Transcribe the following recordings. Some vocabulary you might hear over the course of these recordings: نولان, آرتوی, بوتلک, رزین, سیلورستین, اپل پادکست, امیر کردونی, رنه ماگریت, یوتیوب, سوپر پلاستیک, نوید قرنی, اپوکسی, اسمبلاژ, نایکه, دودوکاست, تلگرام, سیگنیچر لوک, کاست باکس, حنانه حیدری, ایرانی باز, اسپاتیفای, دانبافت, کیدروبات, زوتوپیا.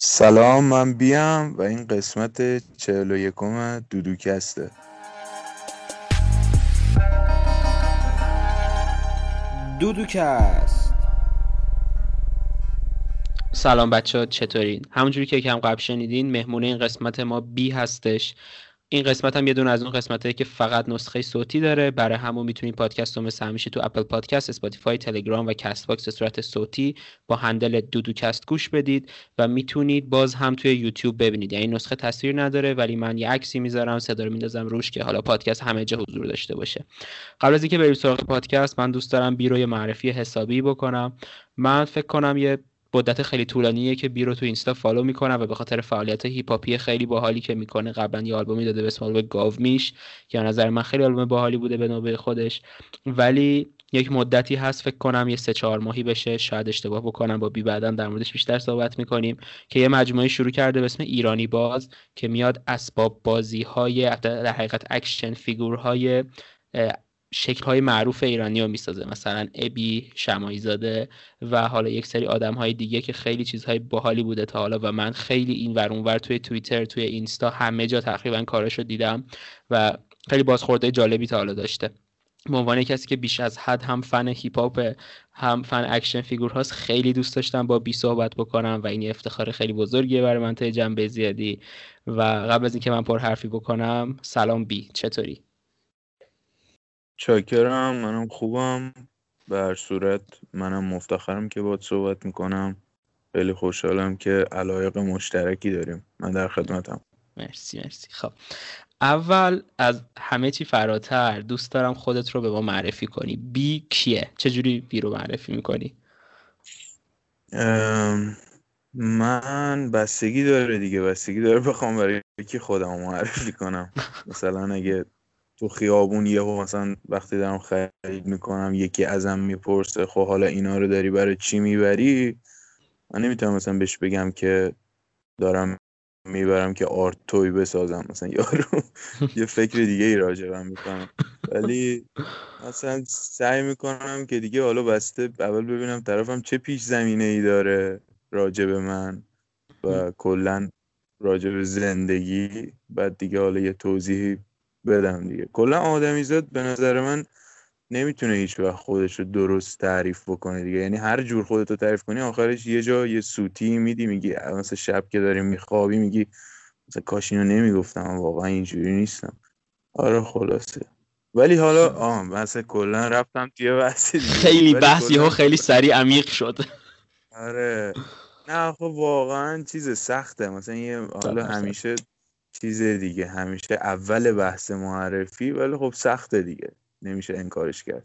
سلام، من بیام و این قسمت 41 دودوکاسته. دودوکاست. سلام بچه‌ها، چطورین؟ همونجوری که کم قبل شنیدین، مهمونه این قسمت ما بی هستش. این قسمت هم یه دونه از اون قسمتایی که فقط نسخه صوتی داره، برای همون میتونین پادکست رو مثل همیشه تو اپل پادکست، اسپاتیفای، تلگرام و کاست باکس به صورت صوتی با هندل دودوکاست گوش بدید و میتونید باز هم توی یوتیوب ببینید. یعنی نسخه تصویر نداره ولی من یه عکسی میذارم، صدا رو میندازم روش که حالا پادکست همه جا حضور داشته باشه. قبل از اینکه بریم سراغ پادکست، من دوست دارم بیروی معرفی حسابی بکنم. من فکر کنم یه مدت خیلی طولانیه که بیرو تو اینستا فالو میکنه و به خاطر فعالیت هیپ هاپی خیلی باحالی که میکنه. قبلا یه آلبومی داده به اسم آلبوم گاو میش که از نظر من خیلی آلبوم باحالی بوده به نوبه خودش، ولی یک مدتی هست، فکر کنم یه 3-4 ماهی بشه، شاید اشتباه بکنم، با بی بعدن در موردش بیشتر صحبت میکنیم، که یه مجموعه شروع کرده به اسم ایرانی باز که میاد اسباب بازی های در حقیقت اکشن فیگورهای شکل‌های معروف ایرانی رو می‌سازه، مثلا ابی، شمایزاده و حالا یک سری آدم‌های دیگه که خیلی چیزهای باحالی بوده تا حالا و من خیلی این ور اون ور توی توییتر، توی اینستا، همه جا تقریبا کاراشو دیدم و خیلی بازخوردهای جالبی تا حالا داشته. به عنوان کسی که بیش از حد هم فن هیپ هاپ هم فن اکشن فیگور هاست، خیلی دوست داشتم با بی صحبت بکنم و این افتخار خیلی بزرگیه برای من تا جنبه زیادی. و قبل از اینکه من پر حرفی بکنم، سلام بی، چطوری؟ چاکرم، منم خوبم. به هر صورت منم مفتخرم که باهات صحبت میکنم، خیلی خوشحالم که علایق مشترکی داریم. من در خدمتم. مرسی. خب اول از همه چی فراتر دوست دارم خودت رو به ما معرفی کنی. بی کیه؟ چجوری بی رو معرفی میکنی؟ من بستگی داره بخوام برای کی خودم رو معرفی کنم. مثلا اگه تو خیابون یهو مثلا وقتی دارم خرید میکنم یکی ازم میپرسه خب حالا اینا رو داری برای چی میبری، من نمیتونم مثلا بهش بگم که دارم میبرم که آرتوی بسازم، مثلا یارو یه فکر دیگه ای راجبم میکنم، ولی مثلا سعی میکنم که دیگه حالا بسته اول ببینم طرفم چه پیش زمینه ای داره راجب من و کلا راجب زندگی، بعد دیگه حالا یه توضیحی بدم دیگه. کلا آدمیزاد به نظر من نمیتونه هیچ وقت خودش رو درست تعریف بکنه دیگه، یعنی هر جور خودت رو تعریف کنی آخرش یه جا یه سوتی میدی، میگی مثلا شب که داری میخوابی میگی مثلا کاش اینو نمیگفتم، من واقعا اینجوری نیستم. آره خلاصه، ولی حالا مثلا کلا رفتم توی بحث دیگه. خیلی بحثی‌ها خیلی سریع عمیق شد. آره نه خب واقعا چیز سخته، مثلا یه حالا همیشه چیز دیگه، همیشه اول بحث معرفی، ولی خب سخته دیگه، نمیشه انکارش کرد.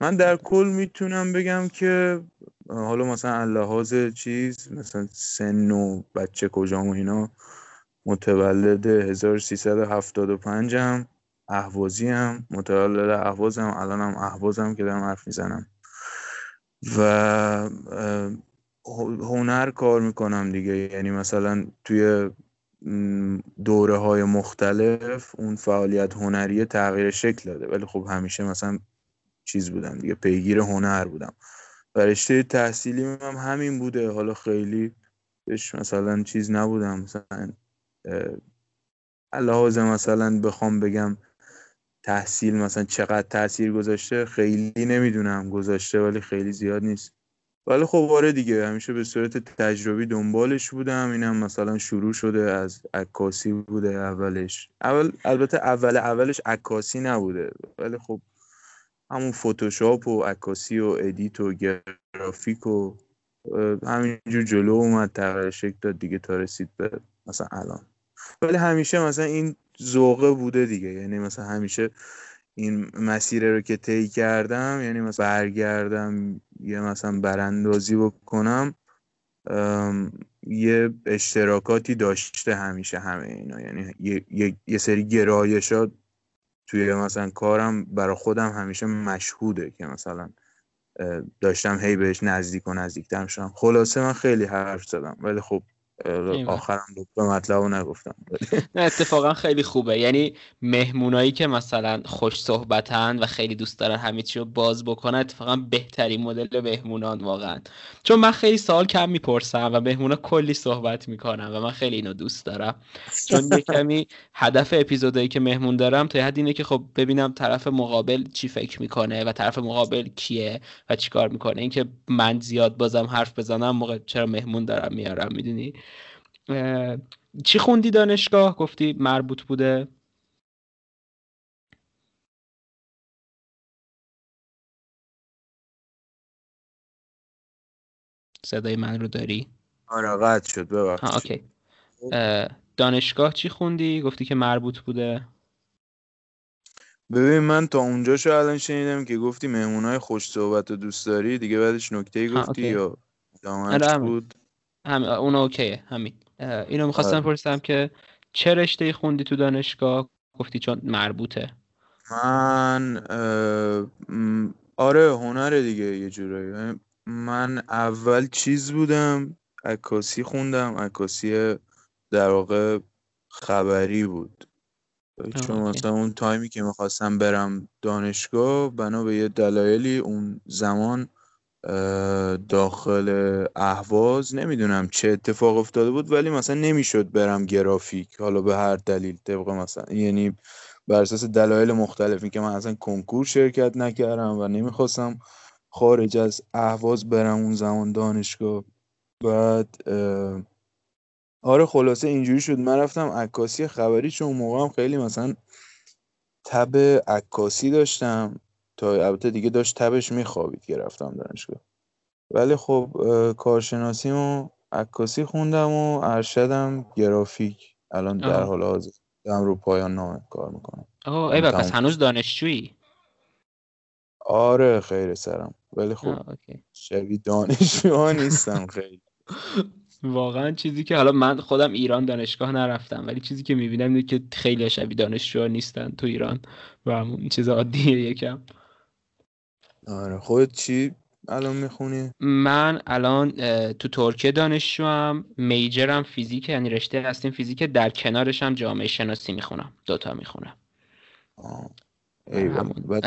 من در کل میتونم بگم که حالا مثلا لحاظ چیز مثلا سن و بچه کجام و اینا، متولد 1375 ام، اهوازی ام، متولد اهوازم، الانم اهوازم که دارم حرف میزنم و هنر کار میکنم دیگه، یعنی مثلا توی دوره های مختلف اون فعالیت هنری تغییر شکل داده، ولی خب همیشه مثلا چیز بودم دیگه، پیگیر هنر بودم. رشته تحصیلی من همین بوده، حالا خیلی مثلا چیز نبودم، مثلا لحاظ مثلا بخوام بگم تحصیل مثلا چقدر تاثیر گذاشته خیلی نمیدونم، گذاشته ولی خیلی زیاد نیست، ولی خب آره دیگه همیشه به صورت تجربی دنبالش بودم. اینم مثلا شروع شده از عکاسی بوده، اولش البته اولش عکاسی نبوده، ولی خب همون فتوشاپ و عکاسی و ادیت و گرافیک و همینجور جلو اومد، تغییر شکل داد دیگه تا رسید به مثلا الان، ولی همیشه مثلا این ذوقه بوده دیگه، یعنی مثلا همیشه این مسیر رو که طی کردم، یعنی مثلا برگردم یه مثلا براندازی بکنم، یه اشتراکاتی داشته همیشه همه اینا، یعنی یه سری گرایشات توی مثلا کارم برای خودم همیشه مشهوده که مثلا داشتم هی بهش نزدیک و نزدیک‌تر شدم. خلاصه من خیلی حرف زدم ولی خب آخرم به مطلب رو نگفتم. نه اتفاقا خیلی خوبه، یعنی مهمونایی که مثلا خوش صحبتن و خیلی دوست دارن همه چی رو باز بکنن اتفاقا بهترین مدل مهمونان واقعا، چون من خیلی سوال کم میپرسم و مهمونا کلی صحبت میکنن و من خیلی اینو دوست دارم، چون یه کمی هدف اپیزودایی که مهمون دارم تا حد اینه که خب ببینم طرف مقابل چی فکر میکنه و طرف مقابل کیه و چیکار میکنه. اینکه من زیاد بازم حرف بزنم موقع چرا مهمون دارم میارم، میدونی. چی خوندی دانشگاه؟ گفتی مربوط بوده. صدای من رو داری؟ آره قطع شد، ببخشید. اوکی. دانشگاه چی خوندی؟ گفتی که مربوط بوده. ببین من تا اونجاشو الان شنیدم که گفتی مهمونای خوش صحبت و دوست داری، دیگه بعدش نکته‌ای گفتی یا دامنت بود؟ اون اوکیه همین. اینو میخواستم پرسیدم که چه رشته‌ای خوندی تو دانشگاه؟ گفتی چون مربوطه. من آره هنره دیگه یه جورایی. من اول چیز بودم، عکاسی خوندم، عکاسی در واقع خبری بود، چون مثلا اون تایمی که میخواستم برم دانشگاه بنا به یه دلایلی اون زمان داخل اهواز نمیدونم چه اتفاق افتاده بود، ولی مثلا نمیشد برم گرافیک، حالا به هر دلیل طبق مثلا، یعنی بر اساس دلایل مختلف، این که من اصلا کنکور شرکت نکردم و نمیخواستم خارج از اهواز برم اون زمان دانشگاه. بعد آره خلاصه اینجوری شد من رفتم عکاسی خبری، چون موقع هم خیلی مثلا تب عکاسی داشتم، تا البته دیگه داشت تبش میخوابید که رفتم دانشگاه. ولی خب کارشناسیم و عکاسی خوندم و ارشدم گرافیک، الان در حال حاضر دارم رو پایان نامه کار میکنم. ای بابا پس هنوز دانشجویی؟ آره خیر سرم، ولی خب شبیه دانشجو نیستم خیلی. واقعا چیزی که حالا من خودم ایران دانشگاه نرفتم، ولی چیزی که میبینم اینه که خیلی شبیه دانشجو نیستن تو ایران و همون چیز عادیه یکم. آره خودت چی الان میخونی؟ من الان تو ترکیه دانشجوام، میجرم فیزیک، یعنی رشته هستیم فیزیک، در کنارش هم جامعه شناسی میخونم، دوتا میخونم.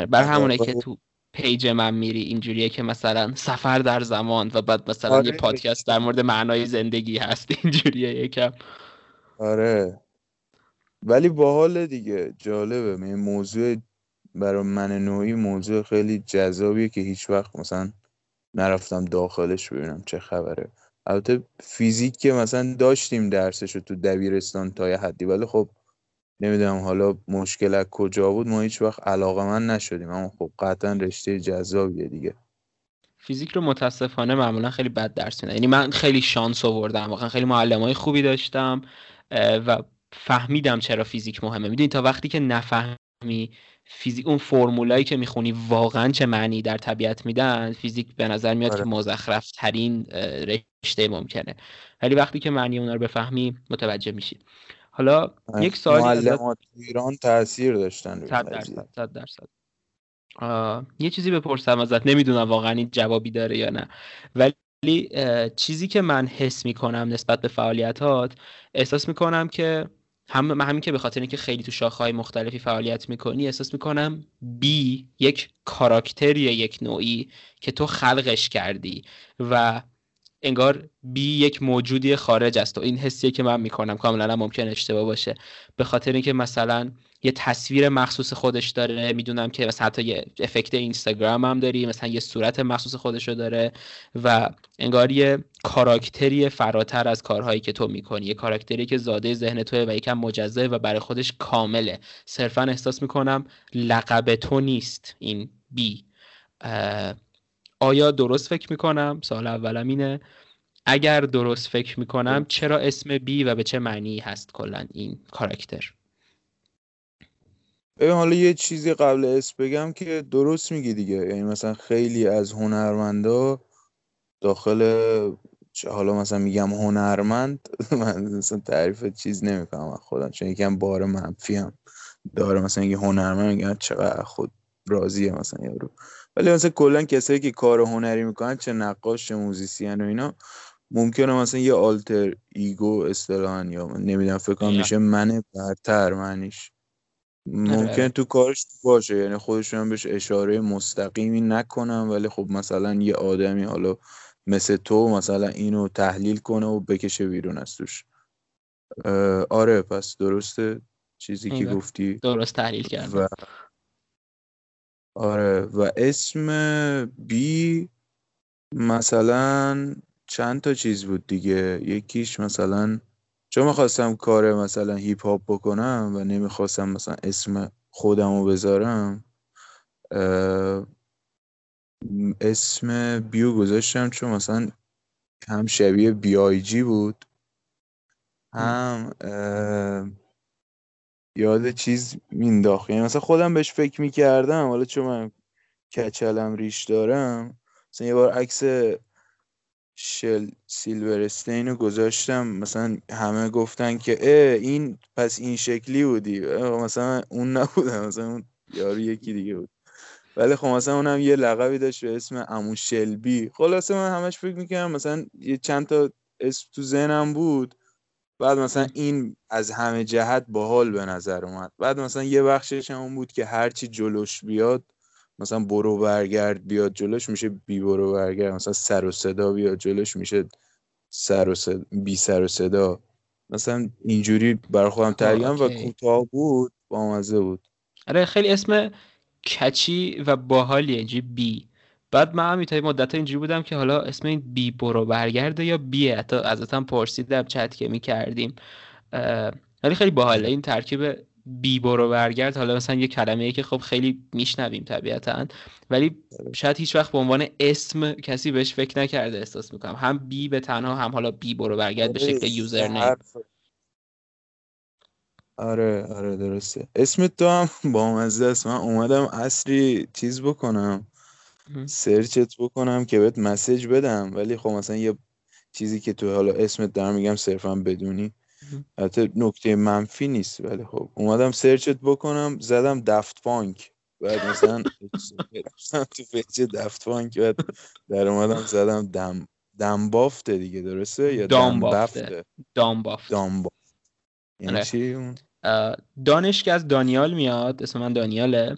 بر همونه که تو پیج من میری اینجوریه که مثلا سفر در زمان و بعد مثلا یه پادکست در مورد معنای زندگی هست، اینجوریه یکم. آره ولی باحال دیگه، جالبه. این موضوع برای من نوعی موضوع خیلی جذابیه که هیچ وقت مثلا نرفتم داخلش ببینم چه خبره. البته فیزیک که مثلا داشتیم درسشو تو دبیرستان تا یه حدی، ولی خب نمیدونم حالا مشکل از کجا بود ما هیچ وقت علاقه‌مند نشدیم، اما خب قطعا رشته جذابیه دیگه. فیزیک رو متاسفانه معمولا خیلی بد درس میدن، یعنی من خیلی شانس آوردم واقعا، خیلی معلمای خوبی داشتم و فهمیدم چرا فیزیک مهمه. میدونی تا وقتی که نفهمی فیزیک اون فرمولایی که میخونی واقعا چه معنی در طبیعت میدن، فیزیک به نظر میاد که مزخرف ترین رشته ممکنه، ولی وقتی که معنی اونها رو بفهمی متوجه میشی. حالا یک سوالی معلمات ایران تاثیر داشتن 100%. یه چیزی بپرسم ازت، نمیدونم واقعا این جوابی داره یا نه، ولی چیزی که من حس میکنم نسبت به فعالیتات، احساس میکنم که همین که به خاطر اینکه خیلی تو شاخه‌های مختلفی فعالیت میکنی، احساس میکنم بی یک کاراکتریه یک نوعی که تو خلقش کردی و انگار بی یک موجودی خارج است. و این حسیه که من میکنم، کاملا ممکن اشتباه باشه، به خاطر اینکه مثلا یه تصویر مخصوص خودش داره، میدونم که مثلا حتی یه افکت اینستاگرام هم داری، مثلا یه صورت مخصوص خودشو داره و انگار یه کاراکتری فراتر از کارهایی که تو میکنی، یه کاراکتری که زاده ذهن توه و یکم مجزه و برای خودش کامله. صرفا احساس میکنم لقب تو نیست این بی. آیا درست فکر میکنم؟ سوال اولم اینه. اگر درست فکر میکنم چرا اسم بی و به چه معنی هست کلن این کاراکتر؟ ببین حالا یه چیزی قبل اسم بگم که درست میگی دیگه، یعنی مثلا خیلی از هنرمندا داخل حالا مثلا میگم هنرمند من مثلا تعریف چیز نمیکنم از خودم، چون یکم بار منفی هم داره، مثلا یه هنرمند میگم چقدر خود راضیه مثلا یارو. ولی مثلا کلا کسایی که کار هنری میکنن، چه نقاش چه موزیسین و اینا، ممکنه مثلا یه آلتر ایگو اصطلاحاً یا نمیدونم فکر کنم میشه من برتر معنیش ممکنه تو کارش باشه، یعنی خودشون هم بهش اشاره مستقیمی نکنم ولی خب مثلا یه آدمی حالا مثل تو مثلا اینو تحلیل کنه و بکشه بیرون از توش. آره پس درسته چیزی که گفتی، درست تحلیل کردم و... آره و اسم بی مثلا چند تا چیز بود دیگه، یکیش مثلا چون میخواستم کار مثلا هیپ هاپ بکنم و نمیخواستم مثلا اسم خودمو بذارم اسم بیو گذاشتم چون مثلا هم شبیه بی آی جی بود هم یاد چیز مینداخت، یعنی مثلا خودم بهش فکر میکردم حالا چون من کچلم ریش دارم مثلا یه بار عکس سیلورستین رو گذاشتم مثلا همه گفتن که این پس این شکلی بودی، مثلا اون نبودم مثلا اون یارو یکی دیگه بود ولی خب مثلا اونم یه لقبی داشت به اسم عمو شلبی. خلاصه من همش فکر میکردم مثلا یه چند تا اسم تو ذهنم بود بعد مثلا این از همه جهت باحال به نظر اومد، بعد مثلا یه بخشش همون بود که هرچی جلوش بیاد مثلا برو برگرد بیاد جلوش میشه بی برو برگرد، مثلا سر و صدا بیاد جلوش میشه سر و صدا بی سر و صدا، مثلا اینجوری برای خودم ترجمه و کوتاه بود بامزه بود. آره خیلی اسم کچی و باحالیه جی بی. بعد من هم تا مدت اینجوری بودم که حالا اسم این بی برو برگرده یا بیه، حتی ازتم پرسیدم چت که می‌کردیم ولی خیلی باحاله این ترکیب بی برو برگرد. حالا مثلا یه کلمه‌ای که خب خیلی میشنویم طبیعتاً ولی شاید هیچ وقت به عنوان اسم کسی بهش فکر نکرده احساس می‌کنم، هم بی به تنها هم حالا بی برو برگرد به شکل یوزرنیم. آره آره درسته. اسم تو هم بامزه است. من اومدم اصری چیز بکنم سرچت بکنم که بهت مسیج بدم ولی خب مثلا یه چیزی که تو حالا اسمت دارم میگم صرفا بدونی البته نکته منفی نیست ولی خب اومدم سرچت بکنم زدم دافت پانک بعد مثلا تو پیج دافت پانک بعد در اومدم زدم دانبافت دیگه درسته یا دانبافت یعنی چی اون دانش که از دانیال میاد، اسم من دانیاله،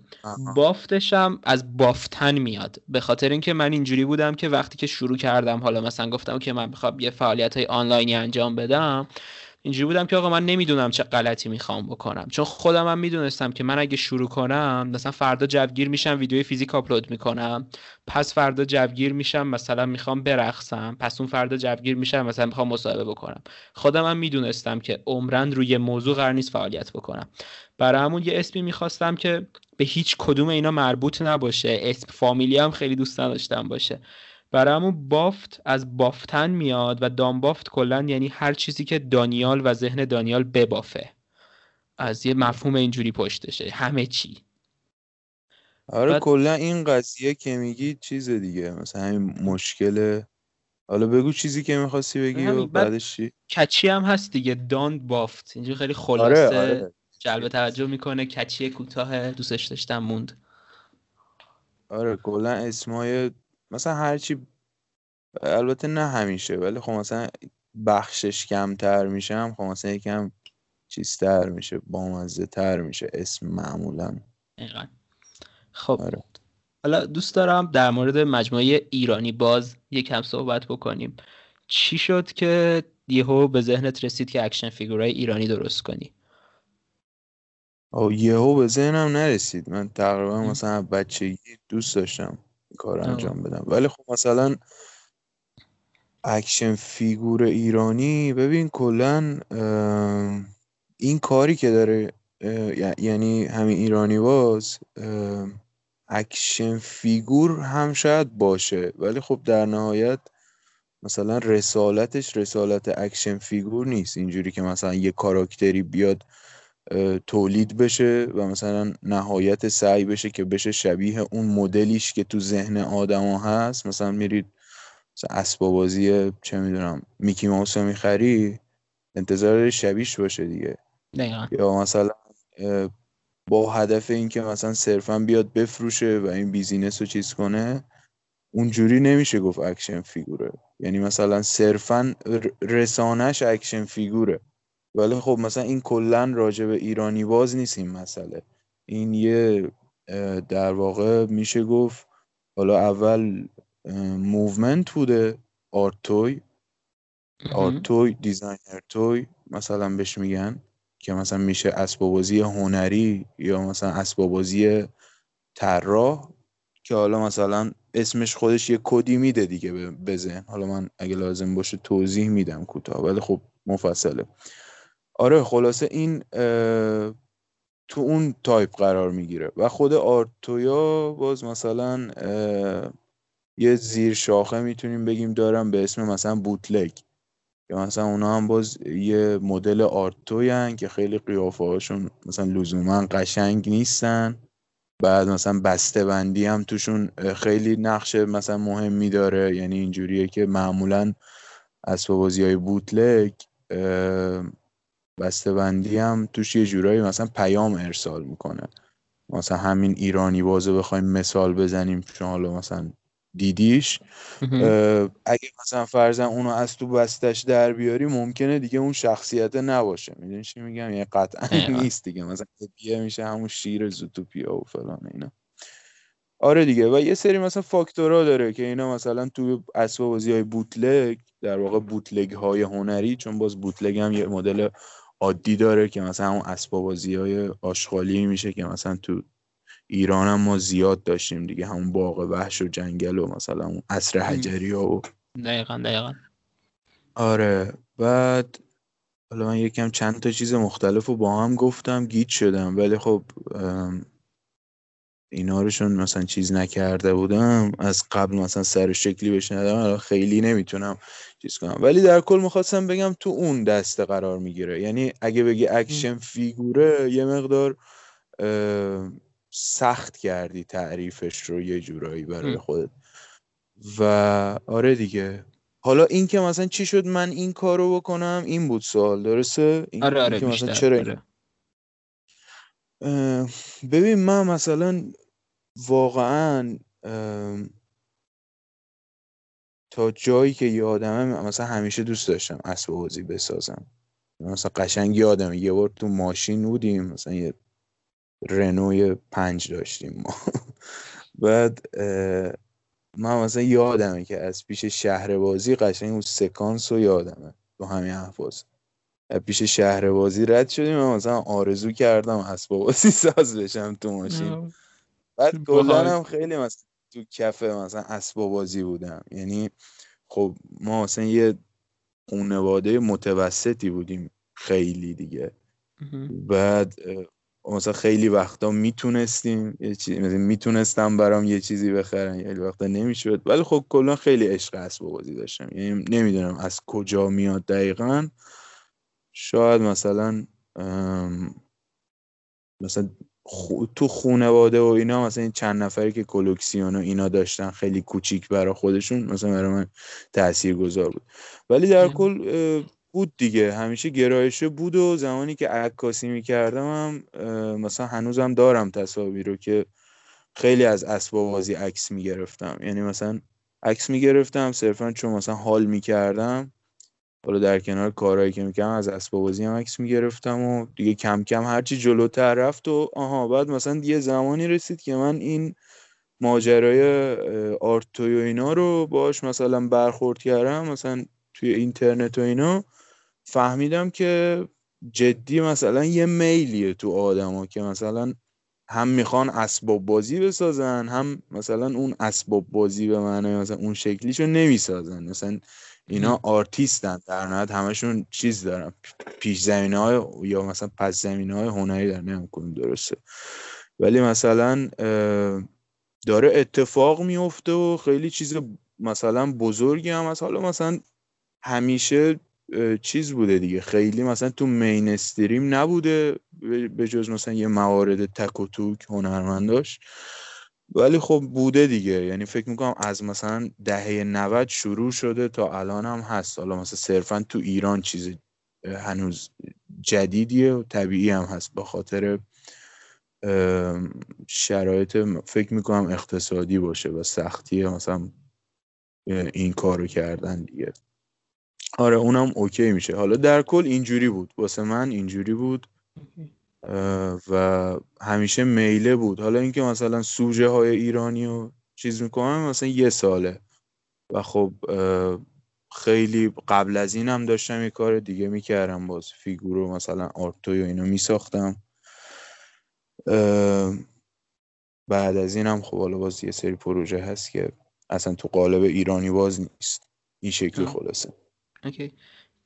بافتش هم از بافتن میاد به خاطر اینکه من اینجوری بودم که وقتی که شروع کردم حالا مثلا گفتم که من بخوام یه فعالیت‌های آنلاینی انجام بدم اینجوری بودم که آقا من نمیدونم چه غلطی میخوام بکنم چون خودم هم میدونستم که من اگه شروع کنم مثلا فردا جوگیر میشم ویدیوی فیزیک آپلود میکنم، پس فردا جوگیر میشم مثلا میخوام برقصم، پس اون فردا جوگیر میشم مثلا میخوام مصاحبه بکنم. خودم هم میدونستم که عمرن روی موضوع قرار نیست فعالیت بکنم، برای همون یه اسمی میخواستم که به هیچ کدوم اینا مربوط نباشه، اسم فامیلی هم خیلی دوست نداشتم باشه، برامون بافت از بافتن میاد و دانبافت کلن یعنی هر چیزی که دانیال و ذهن دانیال ببافه، از یه مفهوم اینجوری پشتشه همه چی. آره کلا این قضیه که میگی چیز دیگه مثلا همین مشکل. حالا بگو چیزی که میخواستی بگی و بعدش چی؟ کچی هم هست دیگه دانبافت اینجوری خیلی خلاصه آره. جلب توجه میکنه، کچی کوتاه دوستش داشتم موند. آره کلا اسمای مثلا هرچی البته نه همیشه ولی خب مثلا بخشش کمتر میشه هم خب مثلا یکم چیزتر میشه بامزه تر میشه اسم معمولا اینقدر. خب آره. حالا دوست دارم در مورد مجموعه ایرانی باز یکم صحبت بکنیم. چی شد که یهو به ذهنت رسید که اکشن فیگورای ایرانی درست کنی؟ یهو به ذهنم نرسید، من تقریبا مثلا بچگی دوست داشتم کار انجام بدم ولی خب مثلا اکشن فیگور ایرانی ببین کلن این کاری که داره یعنی همین ایرانی باز اکشن فیگور هم شاید باشه ولی خب در نهایت مثلا رسالتش رسالت اکشن فیگور نیست اینجوری که مثلا یه کاراکتری بیاد تولید بشه و مثلا نهایت سعی بشه که بشه شبیه اون مدلیش که تو ذهن آدما هست. مثلا میرید اسباب بازی چه میدونم میکی ماوس رو میخری انتظار شبیهش باشه دیگه نه. یا مثلا با هدف این که مثلا صرفا بیاد بفروشه و این بیزینس رو چیز کنه اونجوری نمیشه گفت اکشن فیگوره. یعنی مثلا صرفا رسانش اکشن فیگوره، ولی خب مثلا این کلن راجع به ایرانی باز نیست این مسئله. این یه در واقع میشه گفت حالا اول موومنت بوده، آرتوی دیزاینر توی مثلا بهش میگن، که مثلا میشه اسبابازی هنری یا مثلا اسبابازی طراح، که حالا مثلا اسمش خودش یه کدی میده دیگه به ذهن. حالا من اگه لازم باشه توضیح میدم کوتاه، ولی خب مفصله. آره خلاصه این تو اون تایپ قرار میگیره و خود آرتویا باز مثلا یه زیر شاخه میتونیم بگیم دارم به اسم مثلا بوتلک، که مثلا اونا هم باز یه مدل آرتوین که خیلی قیافه هاشون مثلا لزومن قشنگ نیستن، بعد مثلا بسته بندی هم توشون خیلی نقش مثلا مهمی داره. یعنی اینجوریه که معمولا اسبابازی های بوتلک بسته بندی هم توش یه جورایی مثلا پیام ارسال میکنه. مثلا همین ایرانی بازو بخوایم مثال بزنیم، چون حالا مثلا دیدیش اگه مثلا فرضاً اونو از تو بستش در بیاری ممکنه دیگه اون شخصیت نباشه. میدونی چی میگم؟ یعنی قطعا نیست دیگه، مثلا دیگه میشه همون شیر زوتوپیا و فلان اینا. آره دیگه. و یه سری مثلا فاکتورا داره که اینا مثلا تو اسبابازی‌های بوتلگ، در واقع بوتلگ‌های هنری، چون باز بوتلگ هم یه مدل عادی داره که مثلا اون اسبابازی‌های آشغالی میشه که مثلا تو ایران هم ما زیاد داشتیم دیگه، همون باغ وحش و جنگل و مثلا اون عصر حجری ها و دقیقاً. آره. بعد حالا من یکم چند تا چیز مختلف رو با هم گفتم، گیج شدم، ولی خب اینا روشون مثلا چیز نکرده بودم از قبل، مثلا سر شکلی بشنیدم، خیلی نمیتونم چیز کنم، ولی در کل میخواستم بگم تو اون دسته قرار میگیره. یعنی اگه بگی اکشن فیگوره یه مقدار سخت کردی تعریفش رو یه جورایی برای خودت. و آره دیگه. حالا این که مثلا چی شد من این کارو بکنم، این بود سوال، درسته؟ این آره که مثلا چرا ببین من مثلا واقعا تا جایی که یادمه مثلا همیشه دوست داشتم اسباب‌بازی بسازم. مثلا قشنگ یادمه یه بار تو ماشین بودیم، مثلا یه رنوی 5 داشتیم ما بعد من مثلا یادمه که از پیش شهر بازی قشنگ اون سکانس رو یادمه، تو همین حفاظ پیش شهر بازی رد شدیم، من مثلا آرزو کردم اسباب‌بازی ساز بشم تو ماشین. بعد کلانم خیلی مثلا تو کفه مثلا اسباب‌بازی بودم. یعنی خب ما مثلا یه خانواده متوسطی بودیم خیلی دیگه، بعد مثلا خیلی وقتا میتونستیم یه چیزی، مثلا میتونستم برام یه چیزی بخرن، خیلی وقتا نمیشد، ولی خب کلا خیلی عشق اسباب‌بازی داشتم. یعنی نمیدونم از کجا میاد دقیقاً، شاید مثلا تو خانواده و اینا، مثلا این چند نفری که کلکسیون و اینا داشتن خیلی کوچیک برای خودشون، مثلا برای من تاثیرگذار بود. ولی در کل بود دیگه، همیشه گرایشه بود. و زمانی که عکاسی میکردم هم مثلا هنوزم دارم تصاویر رو که خیلی از اسباب‌بازی عکس میگرفتم. یعنی مثلا عکس میگرفتم صرفا چون مثلا حال میکردم، حالا در کنار کارهایی که میکردم از اسباب‌بازی هم عکس میگرفتم و دیگه کم کم هرچی جلوتر رفت و بعد مثلا یه زمانی رسید که من این ماجرای آرتوی و اینا رو باش مثلا برخورد کردم، مثلا توی اینترنت و اینا فهمیدم که جدی مثلا یه میلیه تو آدما که مثلا هم میخوان اسباب‌بازی بسازن، هم مثلا اون اسباب‌بازی به معنی مثلا اون شکلیشو نمیسازن. مثلا اینا آرتیستن در نهایت، همشون چیز دارن، پیش زمینه‌های یا مثلا پس زمینه‌های هنری دارن، نمی‌کنم درسته، ولی مثلا داره اتفاق میفته و خیلی چیز مثلا بزرگی هم از حالا مثلا همیشه چیز بوده دیگه، خیلی مثلا تو مینستریم نبوده به جز مثلا یه موارد تک و توک هنرمنداش، ولی خب بوده دیگه. یعنی فکر میکنم از مثلا دهه 90 شروع شده تا الان هم هست. حالا مثلا صرفا تو ایران چیز هنوز جدیدیه و طبیعی هم هست به خاطر شرایط فکر میکنم اقتصادی باشه و سختی مثلا این کارو کردن دیگه. آره اونم اوکی میشه. حالا در کل اینجوری بود، واسه من اینجوری بود و همیشه میله بود. حالا اینکه مثلا سوژه های ایرانی رو چیز میکنم مثلا یه ساله و خب خیلی قبل از اینم داشتم یه کار دیگه میکردم، باز فیگور رو مثلا آرتوی و اینو میساختم. بعد از اینم خب حالا باز یه سری پروژه هست که اصلا تو قالب ایرانی باز نیست. این شکلی خلاصه. اوکی.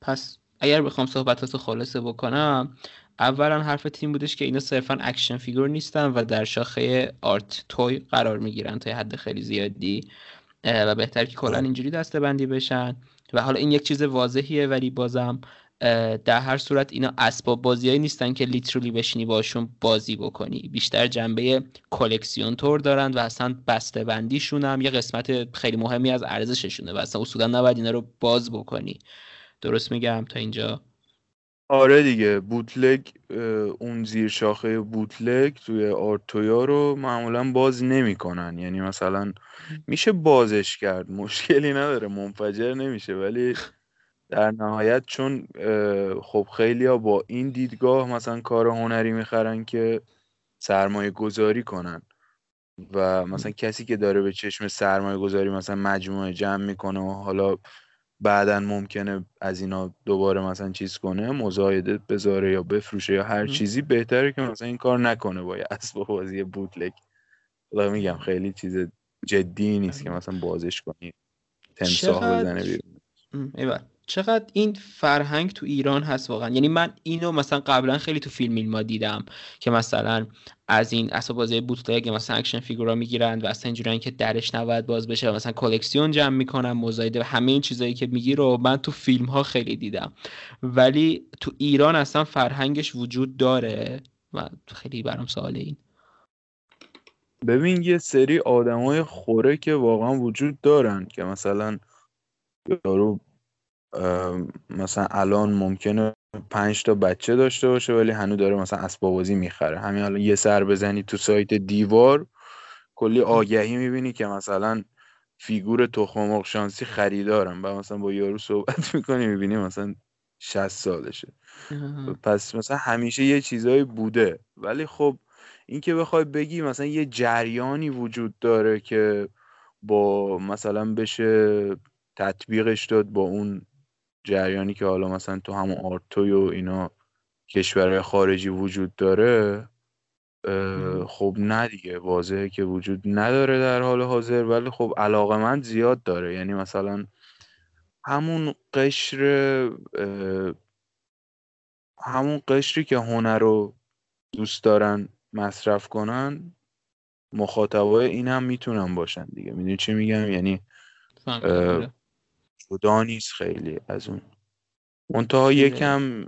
پس اگر بخوام صحبتاتو خلاصه بکنم، اولا حرف تیم بودش که اینا صرفا اکشن فیگور نیستن و در شاخه آرت توی قرار میگیرن تا حد خیلی زیادی و بهتر که کلا اینجوری دسته‌بندی بشن. و حالا این یک چیز واضحیه، ولی بازم در هر صورت اینا اسباب بازیایی نیستن که لیترالی بشینی باشون بازی بکنی. بیشتر جنبه کلکسیون تور دارن و اصلا بسته‌بندیشون هم یه قسمت خیلی مهمی از ارزششونه و اصلا اصولا نباید اینا رو باز بکنی. درست میگم تا اینجا؟ آره دیگه. بوتلک، اون زیر شاخه بوتلک توی آرتویا رو معمولا باز نمی کنن، یعنی مثلا میشه بازش کرد، مشکلی نداره، منفجر نمیشه، ولی در نهایت چون خب خیلی ها با این دیدگاه مثلا کار هنری میخرن که سرمایه گذاری کنن و مثلا کسی که داره به چشم سرمایه گذاری مثلا مجموعه جمع میکنه و حالا بعدن ممکنه از اینا دوباره مثلا چیز کنه، مزایده بذاره یا بفروشه یا هر چیزی، بهتره که مثلا این کار نکنه با اسباب بازی بوتلک. خدا میگم خیلی چیز جدی نیست که مثلا بازش کنی تمساح بزنه بیرون. ایوه چقدر این فرهنگ تو ایران هست واقعا. یعنی من اینو مثلا قبلا خیلی تو فیلم دیدم که مثلا از این اسباب بازی بوتلگ مثلا اکشن فیگورا میگیرن و اصلا اینجوریه که درش نباید باز بشه و مثلا کلکسیون جمع میکنن، مزایده، همه این چیزایی که میگی رو من تو فیلم ها خیلی دیدم، ولی تو ایران اصلا فرهنگش وجود داره؟ من خیلی برام سواله این. ببین یه سری آدمای خوره که واقعا وجود دارن که مثلا یارو مثلا الان ممکنه 5 تا بچه داشته باشه ولی هنوز داره مثلا اسباب بازی میخره. همین الان یه سر بزنی تو سایت دیوار کلی آگهی میبینی که مثلا فیگور تخم مرغ شانسی خریدارم و مثلا با یارو صحبت میکنی میبینی مثلا 60 سالشه. پس مثلا همیشه یه چیزایی بوده، ولی خب این که بخوای بگی مثلا یه جریانی وجود داره که با مثلا بشه تطبیقش داد با اون جریانی که حالا مثلا تو همون آرتوی و اینا کشورهای خارجی وجود داره، خب نه دیگه، واضحه که وجود نداره در حال حاضر، ولی خب علاقمند زیاد داره. یعنی مثلا همون قشری که هنر رو دوست دارن مصرف کنن مخاطبای این هم میتونن باشن دیگه. میدونی چی میگم؟ یعنی جدا نیست خیلی از اون منطقه. یکم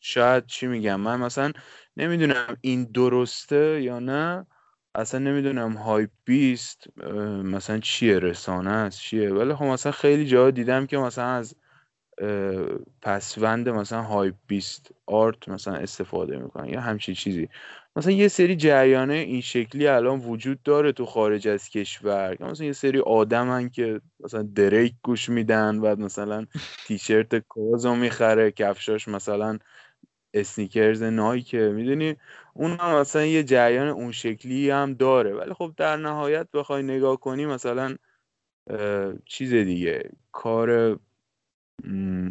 شاید چی میگم، من مثلا نمیدونم این درسته یا نه، اصلا نمیدونم هایپ بیست مثلا چیه، رسانه است چیه، ولی خب مثلا خیلی جا دیدم که مثلا از پسوند مثلا هایپ بیست آرت مثلا استفاده میکنن یا همچین چیزی. مثلا یه سری جریانه این شکلی الان وجود داره تو خارج از کشور، مثلا یه سری آدمن که مثلا دریک گوش میدن و مثلا تیشرت کازو میخره، کفشاش مثلا اسنیکرز نایکه، میدونی اونم مثلا یه جریان اون شکلی هم داره، ولی خب در نهایت بخوای نگاه کنی مثلا چیز دیگه، کار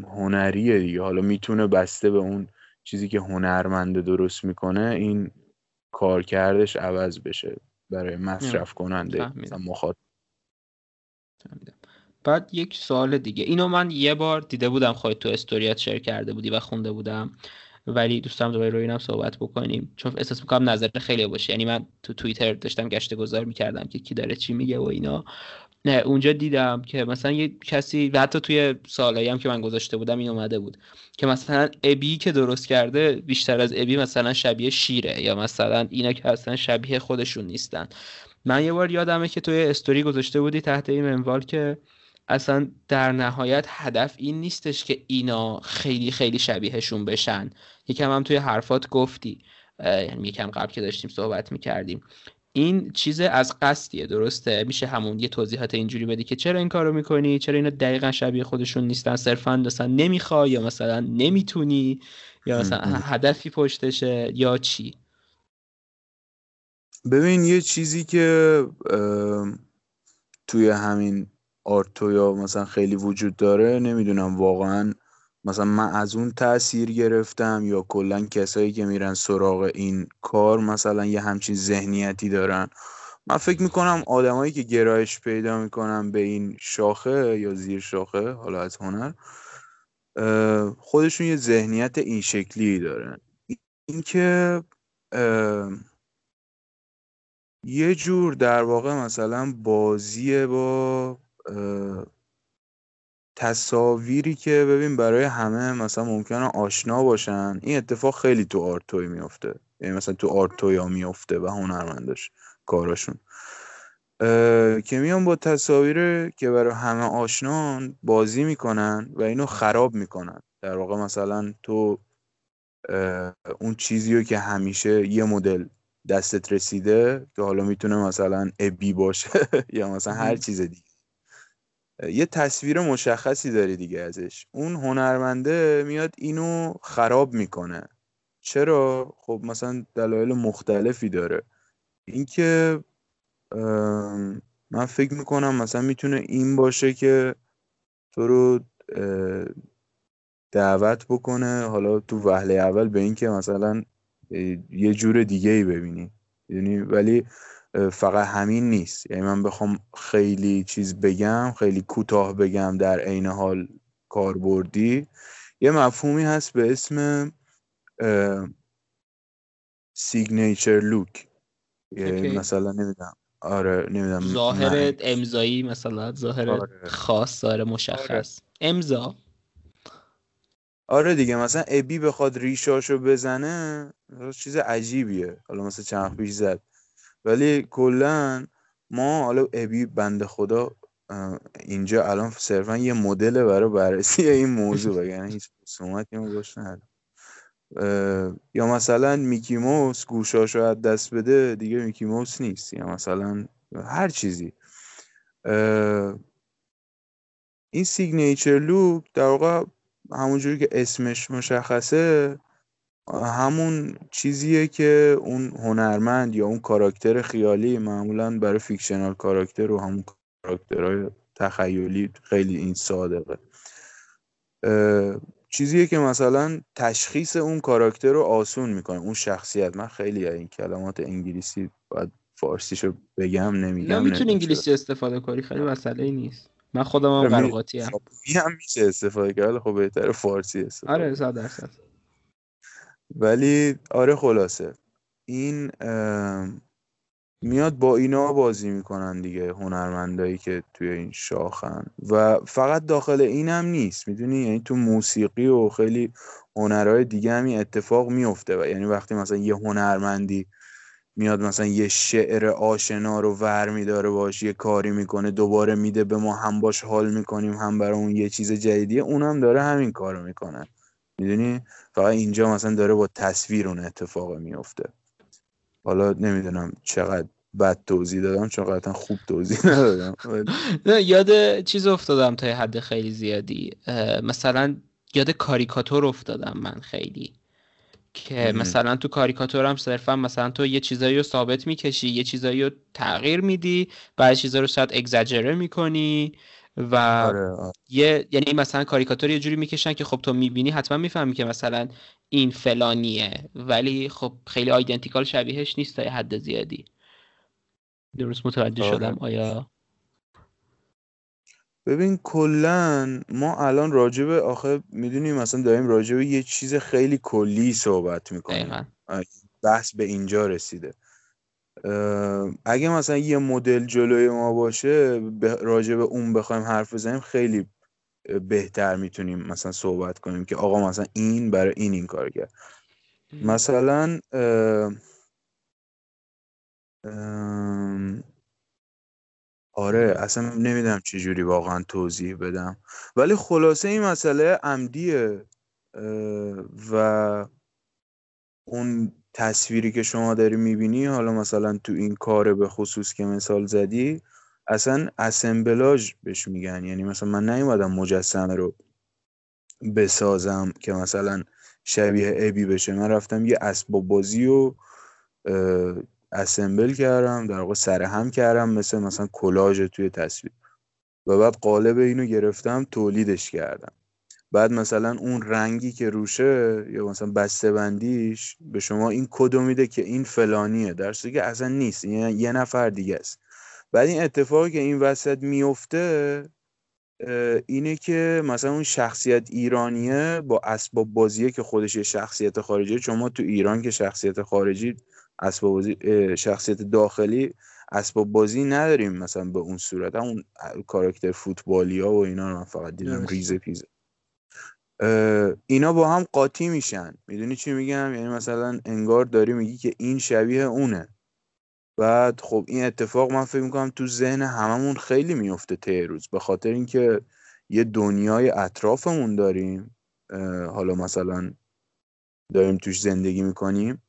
هنریه دیگه. حالا میتونه بسته به اون چیزی که هنرمنده درست میکنه این کار کردش عوض بشه برای مصرف کننده مثلا مخاطب. بعد یک سوال دیگه، اینو من یه بار دیده بودم، خودت تو استوریات شیر کرده بودی و خونده بودم، ولی دوستم دوباره روی اینم صحبت بکنیم چون احساس میکنم نظر خیلی باشه. یعنی من تو توییتر داشتم گشت گذار میکردم که کی داره چی میگه و اینا، نه اونجا دیدم که مثلا یه کسی و حتی توی سالایی هم که من گذاشته بودم این اومده بود که مثلا ابی که درست کرده بیشتر از ابی مثلا شبیه شیره، یا مثلا اینا که اصلا شبیه خودشون نیستن. من یه بار یادمه که توی استوری گذاشته بودی تحت این منوال که اصلا در نهایت هدف این نیستش که اینا خیلی خیلی شبیهشون بشن. یکم هم توی حرفات گفتی، یعنی یکم قبل که داشتیم صحبت می‌کردیم این چیز از قصدیه، درسته؟ میشه همون یه توضیحات اینجوری بدی که چرا این کارو میکنی، چرا اینا دقیقاً شبیه خودشون نیستن، صرفاً مثلا نمیخوای یا مثلا نمیتونی یا مثلا هدفی پشتشه یا چی؟ ببین یه چیزی که توی همین آرتویا مثلا خیلی وجود داره، نمیدونم واقعاً مثلا من از اون تأثیر گرفتم یا کلن کسایی که میرن سراغ این کار مثلا یه همچین ذهنیتی دارن. من فکر میکنم آدمایی که گرایش پیدا میکنن به این شاخه یا زیر شاخه حالا از هنر، خودشون یه ذهنیت این شکلی دارن، این که یه جور در واقع مثلا بازیه با تصاویری که ببین برای همه مثلا ممکنه آشنا باشن. این اتفاق خیلی تو آرتوی میفته، یعنی مثلا تو آرتویا میفته و هنرمنداش کاراشون که میان با تصاویر که برای همه آشنان بازی میکنن و اینو خراب میکنن. در واقع مثلا تو اون چیزیو که همیشه یه مدل دستت رسیده که حالا میتونه مثلا ابی باشه یا مثلا هر چیز دیگه، یه تصویر مشخصی داری دیگه ازش، اون هنرمنده میاد اینو خراب میکنه. چرا؟ خب مثلا دلایل مختلفی داره. اینکه من فکر میکنم مثلا میتونه این باشه که تو رو دعوت بکنه حالا تو وهله اول به این که مثلا یه جور دیگه‌ای ببینی، یعنی ولی فقط همین نیست. یعنی من بخوام خیلی چیز بگم، خیلی کوتاه بگم، در عین حال کاربردی، یه مفهومی هست به اسم سیگنیچر لوک. یعنی مثلا نمیدونم، آره نمیدونم، ظاهر امضایی مثلا، ظاهر خاص، ظاهر مشخص، امضا. آره دیگه مثلا ابی بخواد ریشاشو بزنه چیز عجیبیه، حالا مثلا چند پیش زد، ولی کلن ما حالا ابی بنده خدا اینجا الان صرفا یه مدل برای بررسی این موضوع، یعنی هیچ خصومتی ما باش نداره. یا مثلا میکی موس گوشاشو از دست بده دیگه میکی موس نیست، یا مثلا هر چیزی. این سیگنیچر لوک در واقع همونجوری که اسمش مشخصه، همون چیزیه که اون هنرمند یا اون کاراکتر خیالی، معمولا برای فیکشنال کاراکتر و همون کاراکترهای تخیلی خیلی این صادقه، چیزیه که مثلا تشخیص اون کاراکتر رو آسون میکنه، اون شخصیت. من خیلی این کلمات انگلیسی باید فارسیشو بگم، نمیگم، نمیتونی انگلیسی استفاده کنی، خیلی مسئله نیست. من خودم هم غرقاتی هم میشه استفاده کرد، خب بهتر فارسی استفاده. آره 100%. ولی آره خلاصه این میاد با اینا بازی میکنن دیگه، هنرمندایی که توی این شاخن. و فقط داخل این هم نیست، میدونی، یعنی تو موسیقی و خیلی هنرهای دیگه هم این اتفاق میفته. و یعنی وقتی مثلا یه هنرمندی میاد مثلا یه شعر آشنا رو ور میداره باش، یه کاری میکنه، دوباره میده به ما، هم باش حال میکنیم، هم برای اون یه چیز جدیدیه، اون هم داره همین کار رو میکنه، میدونی. فقط اینجا مثلا داره با تصویر اون اتفاق میفته. حالا نمیدونم چقدر بد توضیح دادم، چون قطعا خوب توضیح ندادم. یاد چیز افتادم تا حد خیلی زیادی، مثلا یاد کاریکاتور افتادم من خیلی، که مثلا تو کاریکاتور هم صرفا مثلا تو یه چیزایی رو ثابت میکشی، یه چیزایی رو تغییر میدی، بعضی چیزا رو شاید اگزاجره میکنی و آره. یعنی مثلا کاریکاتور یه جوری میکشن که خب تو میبینی حتما میفهمی که مثلا این فلانیه، ولی خب خیلی آیدنتیکال شبیهش نیست تا حد زیادی. درست متوجه شدم؟ آیا ببین کلن ما الان راجبه، آخه میدونی مثلا داریم راجبه یه چیز خیلی کلی صحبت میکنیم، بحث به اینجا رسیده. اگه مثلا یه مدل جلوی ما باشه راجبه اون بخوایم حرف بزنیم، خیلی بهتر میتونیم مثلا صحبت کنیم که آقا مثلا این برای این کار کرد. مثلا آره اصلا نمیدونم چه جوری واقعا توضیح بدم، ولی خلاصه این مسئله عمدیه و اون تصویری که شما داری میبینی، حالا مثلا تو این کار به خصوص که مثال زدی، اصلا اسمبلاژ بهش میگن. یعنی مثلا من نیومدم مجسمه رو بسازم که مثلا شبیه ابی بشه، من رفتم یه اسباب بازی رو اسمبل کردم، در واقع سرهم کردم، مثلا کلاژ توی تصویر، و بعد قالب اینو گرفتم تولیدش کردم. بعد مثلا اون رنگی که روشه یا مثلا بسته بندیش به شما این کدو میده که این فلانیه، در صورتی که اصلا نیست، یعنی یه نفر دیگه است. بعد این اتفاقی که این وسط میفته اینه که مثلا اون شخصیت ایرانیه با اسباب بازیه که خودش یه شخصیت خارجیه، چون ما تو ایران که شخصیت خارجی اسباب بازی، شخصیت داخلی اسباب بازی نداریم مثلا به اون صورت. اون کاراکتر فوتبالیا و اینا رو من فقط دیدم ریزه پیزه. اینا با هم قاطی میشن، میدونی چی میگم؟ یعنی مثلا انگار داری میگی که این شبیه اونه. بعد خب این اتفاق من فکر میکنم تو ذهن هممون خیلی میفته ته روز، به خاطر اینکه یه دنیای اطرافمون داریم، حالا مثلا داریم توش زندگی میکنیم،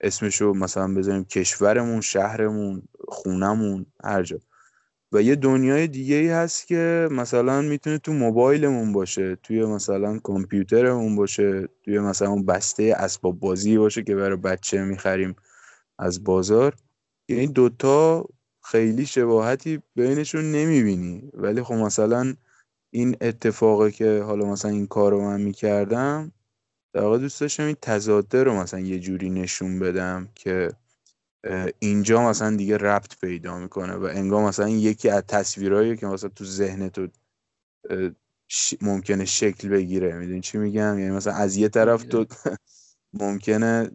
اسمشو مثلا بذاریم کشورمون، شهرمون، خونمون، هر جا، و یه دنیای دیگه‌ای هست که مثلا میتونه تو موبایلمون باشه، توی مثلا کامپیوترمون باشه، توی مثلا اون بسته اسباب بازی باشه که برای بچه میخریم از بازار. یعنی دوتا خیلی شباهتی بینشون نمیبینی، ولی خب مثلا این اتفاقه که حالا مثلا این کار رو من میکردم، در واقع دوست داشتم این تضاده رو مثلا یه جوری نشون بدم که اینجا مثلا دیگه ربط پیدا میکنه و انگار مثلا یکی از تصویرهایی که مثلا تو ذهن تو ممکنه شکل بگیره، میدونی چی میگم؟ یعنی مثلا از یه طرف تو ممکنه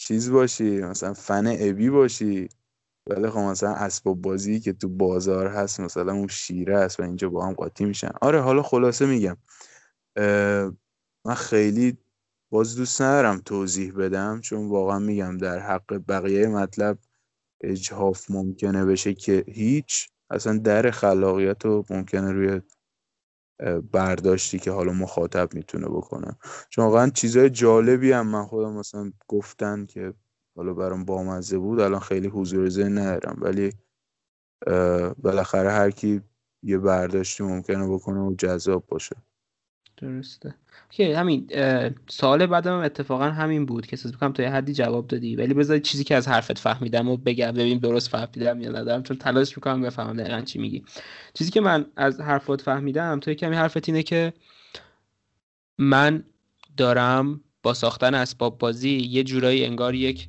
چیز باشی، مثلا فن ابی باشی، ولی خب مثلا اسباب بازی که تو بازار هست مثلا اون شیره است و اینجا با هم قاطی میشن. آره، حالا خلاصه میگم من خیلی باز دوست ندارم توضیح بدم، چون واقعا میگم در حق بقیه مطلب اجحاف ممکنه بشه که هیچ، اصلا در خلاقیت رو ممکنه روی برداشتی که حالا مخاطب میتونه بکنه، چون واقعا چیزای جالبی هم من خودم مثلا گفتن که حالا برام بامزه بود، الان خیلی حضور ذهن ندارم، ولی بالاخره هر کی یه برداشتی ممکنه بکنه و جذاب باشه. درسته. اوکی، همین سوال بعدم هم اتفاقا همین بود که سعی می‌کنم تا یه حدی جواب دادی، ولی بذار چیزی که از حرفت فهمیدم و بگم ببین درست فهمیدم یا ندارم، چون تلاش می‌کنم بفهمم دقیقاً چی میگی. چیزی که من از حرفات فهمیدم تو کمی حرفت اینه که من دارم با ساختن اسباب بازی یه جورایی انگار یک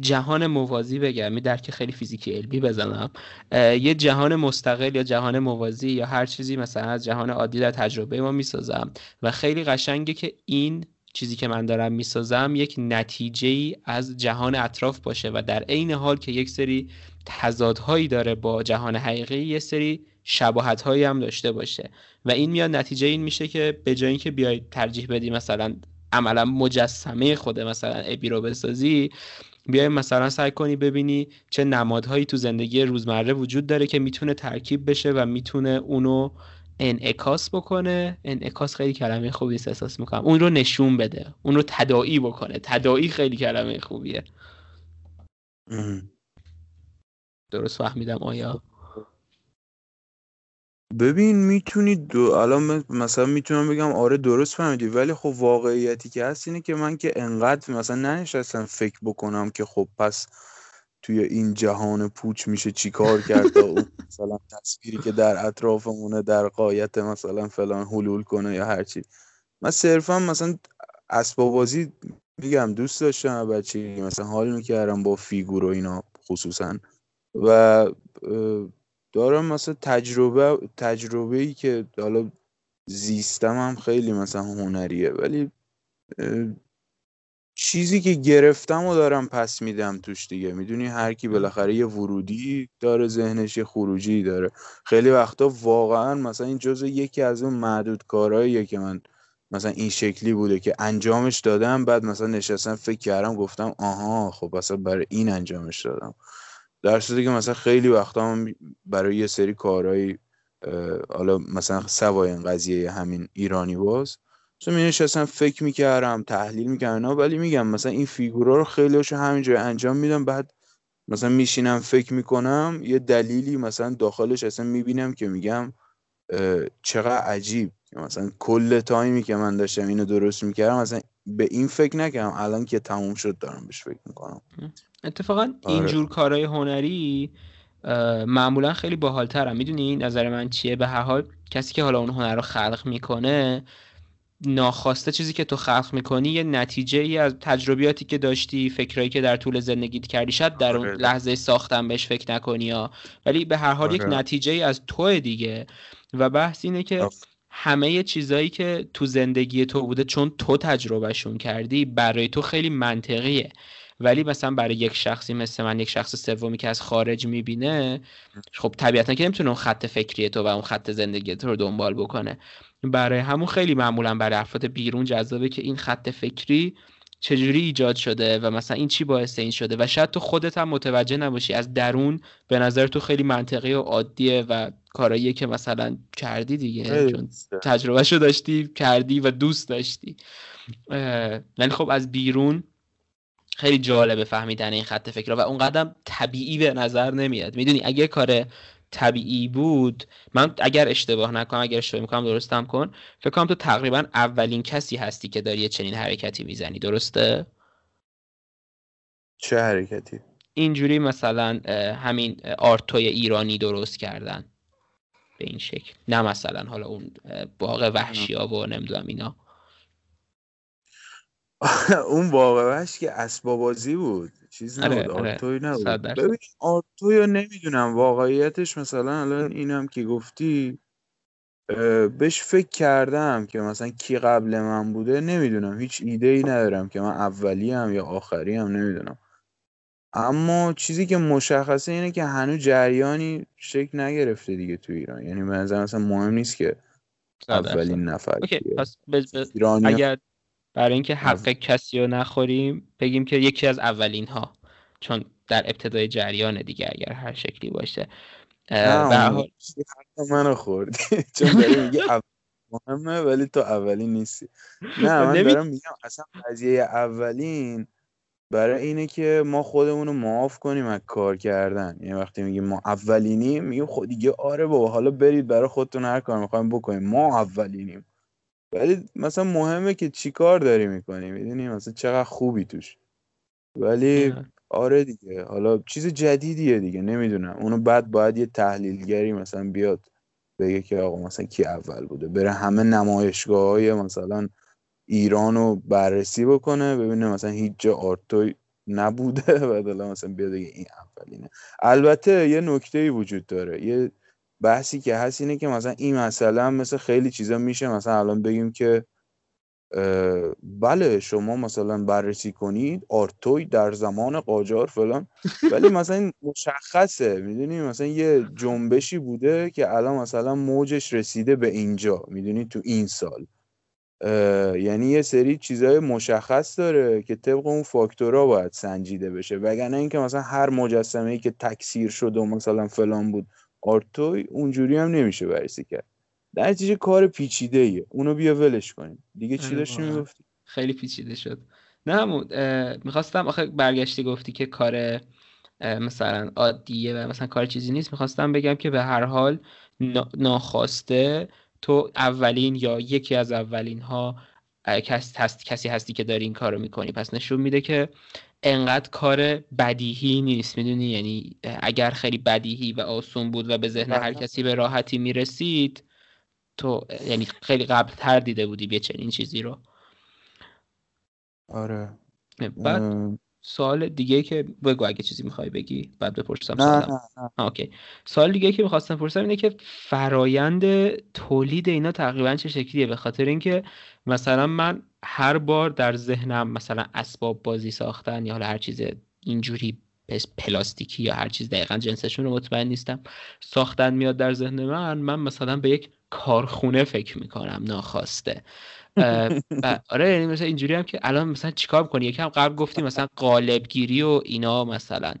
جهان موازی بگم، می درک خیلی فیزیکی علمی بزنم، یه جهان مستقل یا جهان موازی یا هر چیزی مثلا از جهان عادی در تجربه ما میسازم و خیلی قشنگه که این چیزی که من دارم میسازم یک نتیجه‌ای از جهان اطراف باشه و در عین حال که یک سری تضادهایی داره با جهان حقیقی، یه سری شباهت‌هایی هم داشته باشه و این میاد نتیجه این میشه که به جای اینکه بیای ترجیح بدی مثلا عملا مجسمه خود مثلا ابی رو بسازی، بیایم مثلا سعی کنی ببینی چه نمادهایی تو زندگی روزمره وجود داره که میتونه ترکیب بشه و میتونه اونو انعکاس بکنه. انعکاس خیلی کلمه خوبی است، احساس میکنم اون رو نشون بده، اون رو تداعی بکنه. تداعی خیلی کلمه خوبیه. درست فهمیدم؟ آیا ببین میتونی الان مثلا میتونم بگم آره درست فهمیدی، ولی خب واقعیتی که هست اینه که من که انقدر مثلا ننشستم فکر بکنم که خب پس توی این جهان پوچ میشه چی کار کرد اون مثلا تصویری که در اطرافمونه در غایت مثلا فلان حلول کنه یا هر چی. من صرفا مثلا اسباب بازی میگم دوست داشتم بچگی، مثلا حال میکردم با فیگور و اینا خصوصا، و دارم مثلا تجربه‌ای که حالا زیستم هم خیلی مثلا هنریه، ولی چیزی که گرفتم و دارم پس میدم توش دیگه. میدونی هر کی بالاخره یه ورودی داره، ذهنش یه خروجی داره. خیلی وقتا واقعا مثلا این جزء یکی از اون معدود کارهاییه که من مثلا این شکلی بوده که انجامش دادم، بعد مثلا نشستم فکر کردم گفتم آها خب مثلا برای این انجامش دادم، در صورتی که مثلا خیلی وقتا هم برای یه سری کارهای حالا مثلا سوای این قضیه همین ایرانی باز مثلا می‌نشستم فکر می‌کردم، تحلیل می‌کردم، ولی میگم مثلا این فیگورا رو خیلی‌هاشو همینجوری انجام میدم، بعد مثلا میشینم فکر میکنم یه دلیلی مثلا داخلش اصلا میبینم که میگم چقدر عجیب، مثلا کل تایمی که من داشتم اینو درست میکردم مثلا به این فکر نکردم، الان که تموم شد دارم بهش فکر میکنم. اتفاقا اینجور کارهای هنری معمولا خیلی باحال‌ترم، میدونی نظر من چیه؟ به هر حال کسی که حالا اون هنر رو خلق میکنه ناخواسته چیزی که تو خلق میکنی یه نتیجه ای از تجربیاتی که داشتی، فکرایی که در طول زندگیت کردی، شاید در اون لحظه ساختن بهش فکر نکنی ها، ولی به هر حال یک نتیجه ای از توه دیگه. و بحث اینه که همه چیزایی که تو زندگی تو بوده چون تو تجربهشون کردی برای تو خیلی منطقیه، ولی مثلا برای یک شخصی مثل من، یک شخص سومی که از خارج میبینه، خب طبیعتا که نمیتونه اون خط فکری تو و اون خط زندگی تو رو دنبال بکنه. برای همون خیلی معمولا برای افراد بیرون جذابه که این خط فکری چجوری ایجاد شده و مثلا این چی باعث این شده، و شاید تو خودت هم متوجه نباشی، از درون به نظر تو خیلی منطقی و عادیه و کاراییه که مثلا کردی دیگه، چون تجربهشو داشتی کردی و دوست داشتی. ولی خب از بیرون خیلی جالبه فهمیدن این خط فکر و اون قدم طبیعی به نظر نمیاد. میدونی اگه کار طبیعی بود، من اگر اشتباه نکنم، اگر اشتباه میکنم درستم کن، فکر کنم تو تقریبا اولین کسی هستی که داری چنین حرکتی میزنی، درسته؟ چه حرکتی؟ اینجوری مثلا همین آرتوی ایرانی درست کردن به این شکل، نه مثلا حالا اون باغ وحشی ها و نمیدونم اینا. اون باغوش که اسبابازی بود، چیز نبود، آرتوی نبود. ببین آرتوی رو نمیدونم واقعیتش، مثلا الان اینم که گفتی بهش فکر کردم که مثلا کی قبل من بوده، نمیدونم، هیچ ایده ای ندارم که من اولیم یا آخریم، نمیدونم. اما چیزی که مشخصه اینه که هنوز جریانی شکل نگرفته دیگه تو ایران، یعنی به نظر مثلا مهم نیست که اولین نفر ایرانی. اگر برای اینکه حق کسی رو نخوریم بگیم که یکی از اولین ها، چون در ابتدای جریان دیگه اگر هر شکلی باشه. نه منو خوردی چون داری میگی اول مهمه ولی تو اولین نیستی. نه من دارم میگم اصلا قضیه اولین برای اینه که ما خودمون رو معاف کنیم از کار کردن، یعنی وقتی میگیم ما اولینیم میگیم خود دیگه آره بابا حالا برید برای خودتون هر کار میخوایم بکنیم، ما اولینیم، ولی مثلا مهمه که چی کار داری میکنی، میدونی مثلا چقدر خوبی توش، ولی آره دیگه حالا چیز جدیدیه دیگه، نمیدونم اونو بعد باید یه تحلیلگری مثلا بیاد بگه که آقا مثلا کی اول بوده، بره همه نمایشگاه های مثلا ایران رو بررسی بکنه ببینه مثلا هیچ جا آرتوی نبوده و دلم مثلا بیاد بگه این اولینه. البته یه نکته‌ای وجود داره، یه بحثی که هست اینه که مثلا این مسئله هم مثل خیلی چیزا میشه مثلا الان بگیم که بله شما مثلا بررسی کنید آرتوی در زمان قاجار فلان، ولی مثلا مشخصه، میدونی مثلا یه جنبشی بوده که الان مثلا موجش رسیده به اینجا، میدونی تو این سال، یعنی یه سری چیزای مشخص داره که طبق اون فاکتورها باید سنجیده بشه، وگرنه اینکه مثلا هر مجسمه‌ای که تکثیر شد و مثلا فلان بود آرتوی، اونجوری هم نمیشه بررسی کرد. در نتیجه کار پیچیده ایه، اونو بیا ولش کنیم دیگه. چی داشتی میگفتی؟ خیلی پیچیده شد. نه میخواستم آخه برگشتی گفتی که کار مثلا عادیه و مثلا کار چیزی نیست، میخواستم بگم که به هر حال ناخواسته تو اولین یا یکی از اولین ها کسی هستی که داری این کارو میکنی، پس نشون میده که انقدر کار بدیهی نیست، میدونی، یعنی اگر خیلی بدیهی و آسون بود و به ذهن هر کسی به راحتی میرسید، تو یعنی خیلی قبل تر دیده بودی به چنین چیزی رو. آره. بعد سوال دیگه که بگو اگه چیزی میخوای بگی بعد بپرسم سوالم. اوکی. سوال دیگه که میخواستم بپرسم اینه که فرایند تولید اینا تقریبا چه شکلیه، به خاطر اینکه مثلا من هر بار در ذهنم مثلا اسباب بازی ساختن یا حالا هر چیز اینجوری پلاستیکی یا هر چیز دقیقاً جنسشون رو مطمئن نیستم ساختن میاد در ذهن من مثلا به یک کارخونه فکر میکنم ناخواسته. آره یعنی مثلا اینجوری هم که الان مثلا چیکار می‌کنی، یکم قبل گفتی مثلا قالبگیری و اینا، مثلا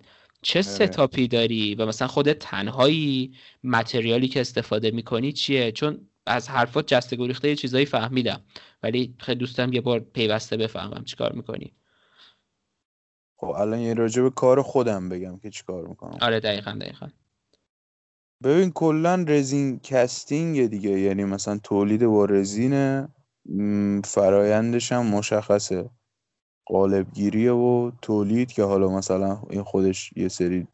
چه ستاپی داری و مثلا خودت تنهایی، متریالی که استفاده می‌کنی چیه، چون از حرفات جسته گریخته یه چیزایی فهمیدم، ولی خیلی دوستم یه بار پیوسته بفهمم چیکار میکنی. خب الان یه راجع به کار خودم بگم که چیکار میکنم. آره دقیقاً. ببین کلا رزین کاستینگ دیگه، یعنی مثلا تولید با رزینه، فرایندش هم مشخصه، قالبگیریه و تولید که حالا مثلا این خودش یه سری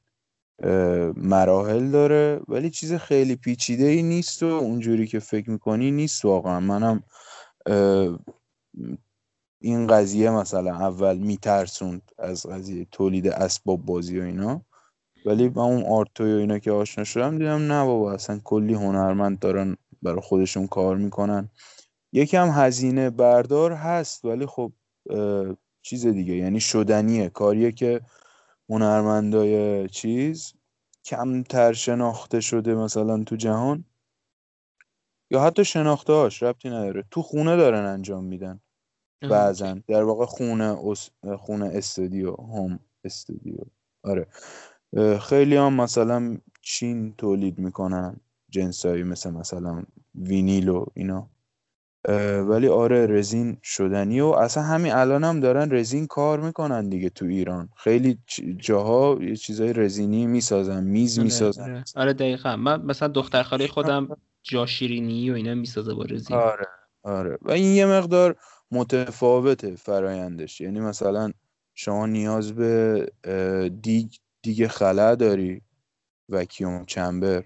مراحل داره، ولی چیز خیلی پیچیده‌ای نیست و اونجوری که فکر میکنی نیست. واقعا منم این قضیه مثلا اول میترسوند از قضیه تولید اسباب بازی و اینا، ولی با اون آرتوی و اینا که آشنا شدم دیدم نه بابا، اصلا کلی هنرمند دارن برای خودشون کار میکنن. یکم هزینه بردار هست ولی خب چیز دیگه، یعنی شدنیه، کاریه که هنرمندای چیز کمتر شناخته شده مثلا تو جهان یا حتی شناخته هاش ربطی نداره تو خونه دارن انجام میدن، بعضن در واقع خونه استودیو، هوم استودیو. آره خیلی هم مثلا چین تولید میکنن جنسایی مثلا وینیل و اینا، ولی آره رزین شدنی و اصلا همین الان هم دارن رزین کار میکنن دیگه. تو ایران خیلی جاها یه چیزای رزینی میسازن، میز میسازن. آره دقیقاً، من مثلا دخترخاله خودم جا شیرینی و اینا میسازه با رزین. آره و این یه مقدار متفاوته فرایندش، یعنی مثلا شما نیاز به دیگ خلأ داری، وکیوم چمبر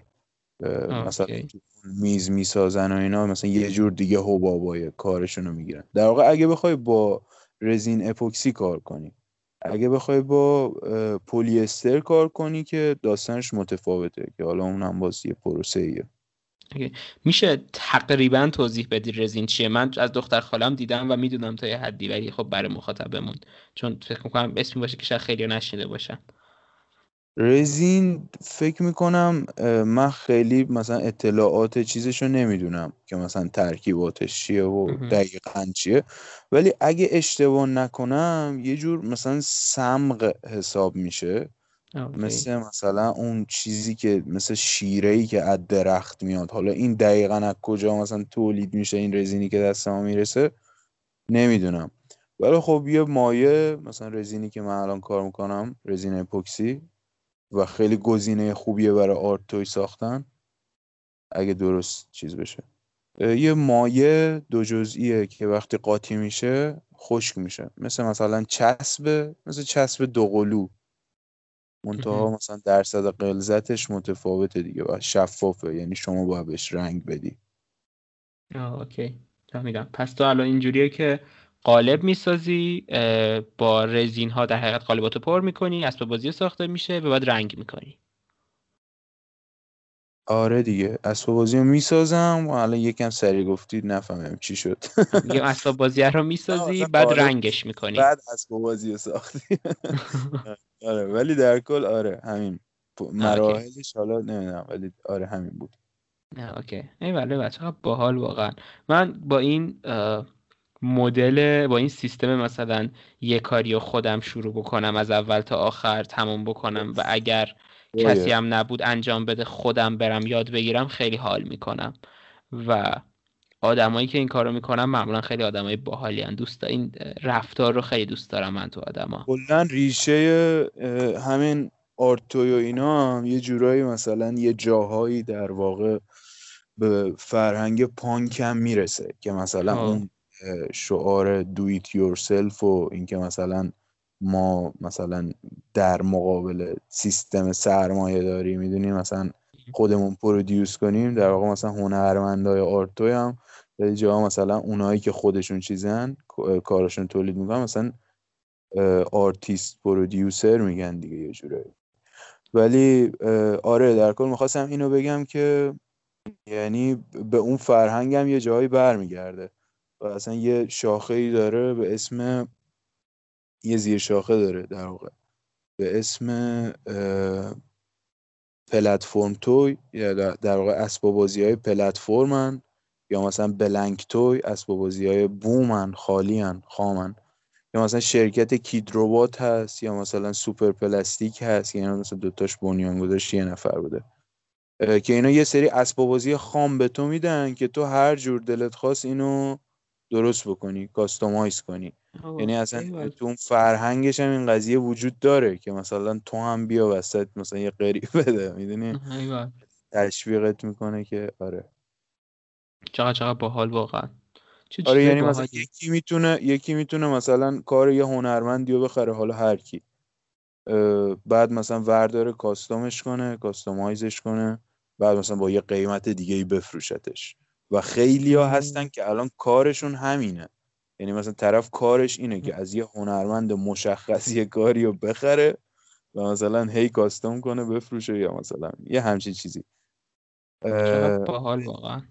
مثلا میز میسازن و اینا، مثلا یه جور دیگه حبابای کارشون رو میگیرن. در واقع اگه بخوای با رزین اپوکسی کار کنی، اگه بخوای با پلی استر کار کنی که داستانش متفاوته، که حالا اونم باز یه پروسه‌ایه. میشه تقریبا توضیح بدی رزین چیه؟ من از دختر خالم دیدم و میدونم تا یه حدی، ولی خب برای مخاطبمون چون فکر میکنم اسمی باشه که شاید خیلی نشنیده باشن. رزین فکر میکنم من خیلی مثلا اطلاعات چیزشو نمیدونم که مثلا ترکیباتش چیه و دقیقاً چیه، ولی اگه اشتباه نکنم یه جور مثلا صمغ حساب میشه. مثلا اون چیزی که مثل شیرهی که از درخت میاد، حالا این دقیقاً از کجا مثلا تولید میشه این رزینی که دست ما میرسه نمیدونم، ولی خب یه مایه مثلا رزینی که من الان کار میکنم رزین اپوکسی و خیلی گزینه خوبیه برای آرتوی ساختن اگه درست چیز بشه. یه مایه دو جزئیه که وقتی قاطی میشه خشک میشه، مثلا چسب دوقلو، منتها مثلا درصد غلظتش متفاوته دیگه و شفافه، یعنی شما باید بهش رنگ بدی. اوکی فهمیدم. پس تو الان اینجوریه که قالب میسازی با رزین ها، در حقیقت قالباتو پر میکنی، اسباب بازی ساخته میشه و بعد رنگ میکنی. آره دیگه اسباب بازی رو میسازم و الان یکم سریع گفتی نفهمم چی شد. یه اسباب بازی رو میسازی بعد رنگش میکنی، بعد اسباب بازی رو ساختی. آره ولی در کل آره همین مراحلش، حالا نمیدونم ولی آره همین بود. اوکی ایوله بچه‌ها باحال واقعا. من با این مدل، با این سیستم مثلا یه کاریو خودم شروع بکنم از اول تا آخر تمام بکنم و اگر کسی هم نبود انجام بده خودم برم یاد بگیرم خیلی حال میکنم، و آدمایی که این کارو میکنن معمولا خیلی آدمای باحالی ان. این رفتار رو خیلی دوست دارم من تو آدما. کلا ریشه همین آرتوی و اینا هم یه جورایی مثلا یه جاهایی در واقع به فرهنگ پانک هم میرسه که مثلا اون شعار do it yourself و اینکه مثلا ما مثلا در مقابل سیستم سرمایه داری میدونیم مثلا خودمون پرودیوس کنیم، در واقع مثلا هنرمندای آرتوی هم جاها مثلا اونایی که خودشون چیزن کارشون تولید میکنن مثلا آرتیست پرودیوسر میگن دیگه یه جوره. ولی آره در کل میخواستم اینو بگم که یعنی به اون فرهنگ هم یه جایی برمیگرده و اصلا یه شاخه‌ای داره به اسم، یه زیر شاخه داره در واقع به اسم پلتفرم توی، در واقع اسباب بازی‌های پلتفرمن، یا مثلا بلنک توی اسباب بازی‌های بومن، خالیان، خامن، یا مثلا شرکت کیدروبات هست، یا مثلا سوپر پلاستیک هست، یعنی مثلا دوتاش بنیان گذاشت یه نفر بوده. که اینا یه سری اسبابازی خام به تو میدن که تو هر جور دلت خواست اینو درست بکنی، کاستومایز کنی. یعنی اصلا تو اون فرهنگش هم این قضیه وجود داره که مثلا تو هم بیا وسط مثلا یه قریب بده، میدونی تشویقت میکنه که آره چقدر باحال واقعا. آره یعنی مثلا یکی میتونه مثلا کار یه هنرمندی رو بخره، حالا هر کی، بعد مثلا ورداره کاستومش کنه، کاستومایزش کنه، بعد مثلا با یه قیمت دیگه‌ای بفروشتش. و خیلی‌ها هستن که الان کارشون همینه، یعنی مثلا طرف کارش اینه که از یه هنرمند مشخصی کاری رو بخره و مثلا هی کاستوم کنه بفروشه، یا مثلا یه همچین چیزی. چقدر باحال واقعا.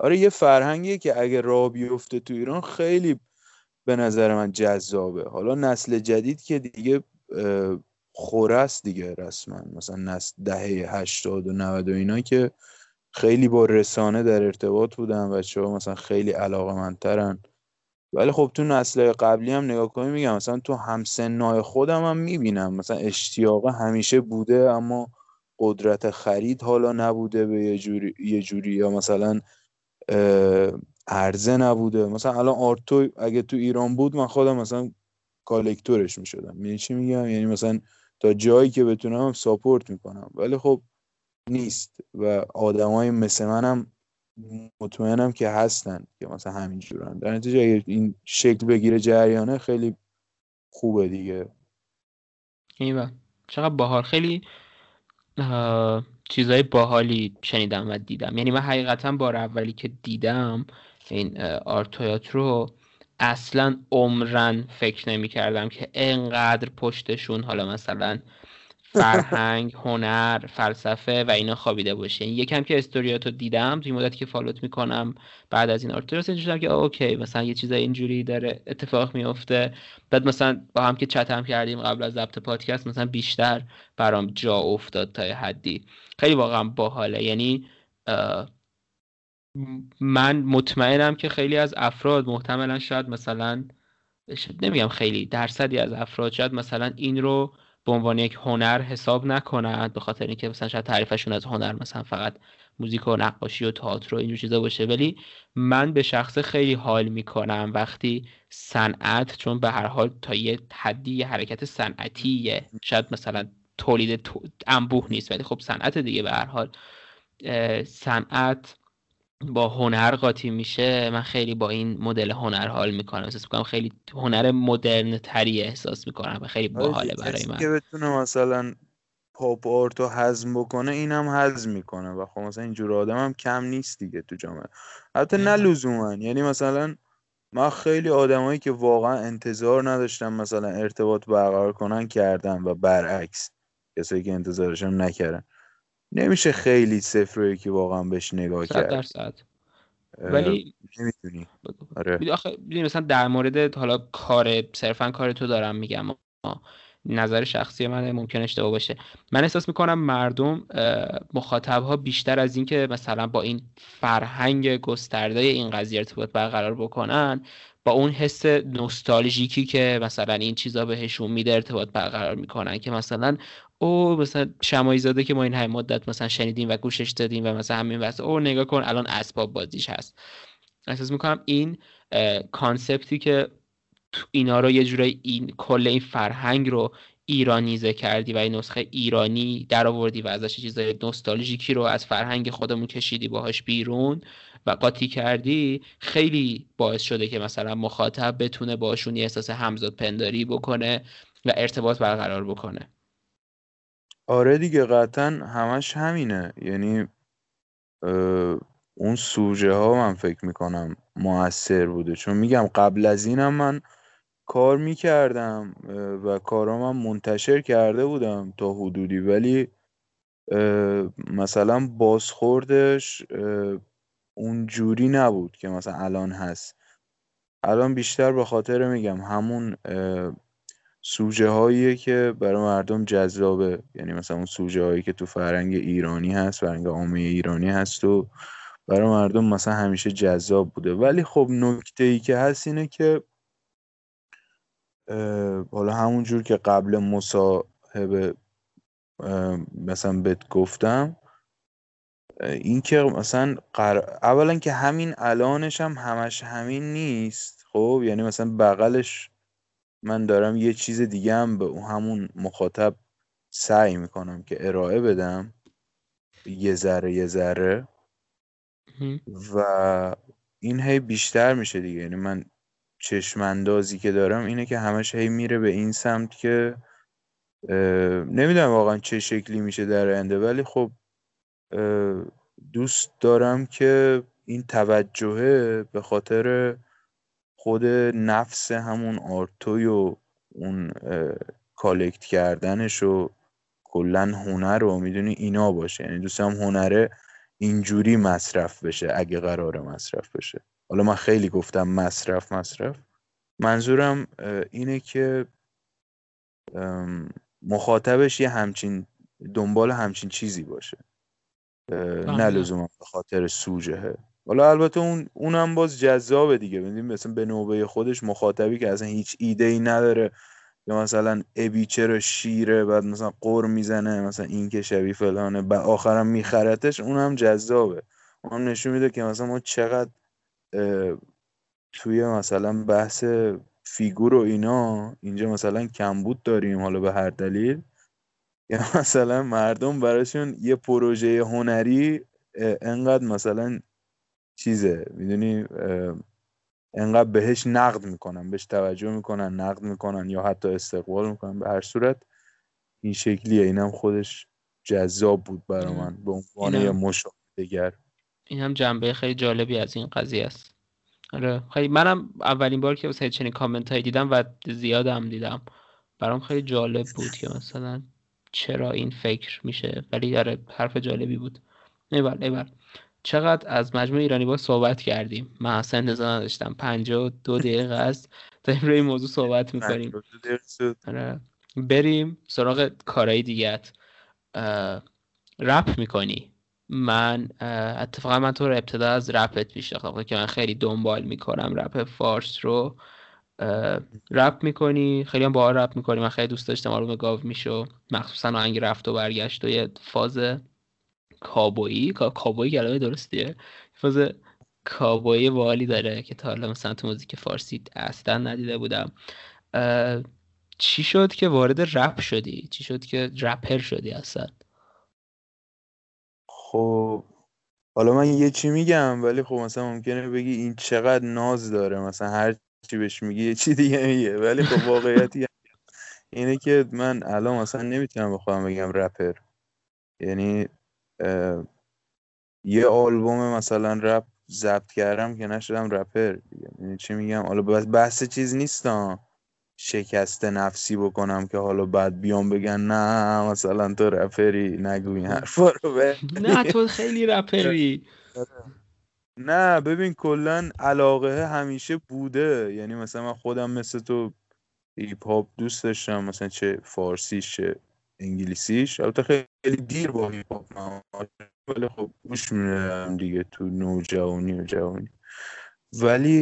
آره یه فرهنگیه که اگه راه بیفته تو ایران خیلی به نظر من جذابه. حالا نسل جدید که دیگه خورست دیگه رسما، مثلا نسل دهه 80 و 90 و اینا که خیلی با رسانه در ارتباط بودن، بچه‌ها مثلا خیلی علاقه‌مندترن. ولی خب تو نسل قبلی هم نگاه کنی، میگم مثلا تو همسنای خودم هم میبینم مثلا اشتیاق همیشه بوده اما قدرت خرید حالا نبوده به یه جوری، یا مثلا عرضه نبوده. مثلا الان آرتوی اگه تو ایران بود من خودم مثلا کالکتورش میشدم. یعنی چی میگم؟ یعنی مثلا تا جایی که بتونم ساپورت میکنم، ولی خب نیست. و آدمای مثل منم مطمئنم که هستن که مثلا همین جورن. در نتیجه اگه این شکل بگیره جریانه خیلی خوبه دیگه. ایوه چقدر باحال. خیلی چیزای باحالی شنیدم و دیدم. یعنی من حقیقتا بار اولی که دیدم این آرتویات رو اصلا عمرن فکر نمی کردم که اینقدر پشتشون حالا مثلا فرهنگ، هنر، فلسفه و اینا خوابیده باشه. یعنی یکم که استوریاتو دیدم توی مدتی که فالوت میکنم بعد از این آرتویات دیدم که اوکی مثلا یه چیزای اینجوری داره اتفاق میفته. بعد مثلا با هم که چت هم کردیم قبل از ضبط پادکست، مثلا بیشتر برام جا افتاد تا حدی. خیلی واقعا باحاله. یعنی من مطمئنم که خیلی از افراد محتملا شاید مثلا نمیگم خیلی درصدی از افراد شاید مثلا این رو به عنوان یک هنر حساب نکنند، به خاطر اینکه مثلا شاید تعریفشون از هنر مثلا فقط موزیک و نقاشی و تئاتر و اینجور چیزا باشه. ولی من به شخصه خیلی حال میکنم وقتی صنعت، چون به هر حال تا یه حدی یه حرکت صنعتیه، شاید مثلا تولید انبوه نیست ولی خب صنعت دیگه، به هر حال صنعت با هنر قاطی میشه. من خیلی با این مدل هنر حال میکنم، احساس میکنم خیلی هنر مدرن تری احساس میکنم و خیلی باحاله برای من که بتونه مثلا پاپ آرتو هضم بکنه، اینم هضم میکنه. و خب مثلا اینجور آدم هم کم نیست دیگه تو جامعه، حتی نه لزومن. یعنی مثلا من خیلی آدمایی که واقعا انتظار نداشتم مثلا ارتباط برقرار کنن کردن، و برعکس کسایی که انتظارش هم نکردن. نمیشه خیلی صفر و یکی واقعا بهش نگاه کرد 100%. ولی نمیتونی. آره. آخه ببین مثلا در مورد حالا کار، صرفا کار تو دارم میگم، نظر شخصی من ممکن اشتباه باشه. من احساس میکنم مردم مخاطبها بیشتر از این که مثلا با این فرهنگ گسترده این قضیه ارتباط برقرار بکنن، با اون حس نوستالژیکی که مثلا این چیزا بهشون میده ارتباط برقرار میکنن، که مثلا او مثلا شمایی زاده که ما این همه مدت مثلا شنیدیم و گوشش دادیم و مثلا همین واسه او نگاه کن الان اسباب بازیش هست. احساس میکنم این کانسپتی که اینا رو یه جورایی این کل این فرهنگ رو ایرانیزه کردی و این نسخه ایرانی در آوردی و ازش چیزای نوستالژیکی رو از فرهنگ خودمون کشیدی باهاش بیرون و قاطی کردی، خیلی باعث شده که مثلا مخاطب بتونه باشون یه احساس همزادپنداری بکنه و ارتباط برقرار بکنه. آره دیگه قطعا همش همینه. یعنی اون سوژه ها من فکر میکنم موثر بوده، چون میگم قبل از اینم من کار میکردم و کارام منتشر کرده بودم تا حدودی، ولی مثلا بازخوردش اون جوری نبود که مثلا الان هست. الان بیشتر به خاطر میگم همون سوژه هاییه که برای مردم جذابه. یعنی مثلا اون سوژه هایی که تو فرهنگ ایرانی هست، فرهنگ عامه ایرانی هست و برای مردم مثلا همیشه جذاب بوده. ولی خب نکته‌ای که هست اینه که حالا همون جور که قبل مصاحبه مثلا بهت گفتم این که مثلا اولا که همین الانش هم همش همین نیست، خب یعنی مثلا بغلش من دارم یه چیز دیگه هم به همون مخاطب سعی میکنم که ارائه بدم یه ذره و این هی بیشتر میشه دیگه. یعنی من چشمندازی که دارم اینه که همش هی میره به این سمت که نمیدونم واقعا چه شکلی میشه در آینده، ولی خب دوست دارم که این توجهه به خاطر خود نفس همون آرتوی و اون کالکت کردنش و کلن هنر رو میدونی اینا باشه. یعنی دوستم هنره اینجوری مصرف بشه اگه قراره مصرف بشه. حالا من خیلی گفتم مصرف منظورم اینه که مخاطبش یه همچین دنبال همچین چیزی باشه، نه لزوما به خاطر سوژه. حالا البته اونم باز جذابه دیگه، ببینیم مثلا به نوبه خودش مخاطبی که اصلا هیچ ایده‌ای نداره یا مثلا ابیچه رو شیره بعد مثلا قر میزنه مثلا این که شبیه فلانه و آخرم میخرتش، اونم جذابه. اونم نشون میده که مثلا ما چقدر توی مثلا بحث فیگور و اینا اینجا مثلا کمبود داریم، حالا به هر دلیل، یا مثلا مردم براشون یه پروژه هنری انقدر مثلا چیزه میدونی انقدر بهش نقد میکنن، بهش توجه میکنن، نقد میکنن یا حتی استقبال میکنن. به هر صورت این شکلیه. اینم خودش جذاب بود برای من به عنوان یه مشاهده‌گر. این هم جنبه خیلی جالبی از این قضیه است. آره خیلی منم اولین بار که مثلا چنین کامنتایی دیدم و زیاد هم دیدم برام خیلی جالب بود که مثلا چرا این فکر میشه، ولی آره حرف جالبی بود. ایول چقدر از مجموع ایرانی باز صحبت کردیم، من اصلا اندازه نداشتم. 52 دقیقه است داریم روی این موضوع صحبت میکنیم. آره بریم سراغ کارهای دیگه‌ت. رپ میکنی؟ من اتفاقا من تو رو ابتدا از رپت میشناختم که من خیلی دنبال میکنم رپ فارس رو. رپ میکنی، خیلی هم باحال رپ میکنی، من خیلی دوست داشتم آروم گاو میشو، مخصوصا آهنگ رفت و برگشت و یه فاز کابویی کلمه درستیه، فاز کابویی باحالی داره که تا حالا مثلا تو موزیک فارسی اصلا ندیده بودم. چی شد که وارد رپ شدی؟ چی شد که رپر شدی اصلا؟ خب حالا من یه چی میگم ولی خب مثلا ممکنه بگی این چقدر ناز داره، مثلا هر چی بهش میگی یه چی دیگه میگه، ولی خب واقعیتی اینه که من الان مثلا نمیتونم به خودم بگم رپر. یعنی یه آلبوم مثلا رپ ضبط کردم که نشدم رپر. یعنی چی میگم؟ حالا بحث چیز نیستم شکست نفسی بکنم که حالا بعد بیام بگن نه مثلا تو رپری، نگو این حرفا رو نه تو خیلی رپری. نه ببین کلن علاقه همیشه بوده. یعنی مثلا من خودم مثل تو هیپ هاپ دوست داشتم، مثلا چه فارسیش چه انگلیسیش. البته خیلی دیر با هیپ هاپ من ولی خب گوش میدم دیگه تو نوجوانی و جوانی. ولی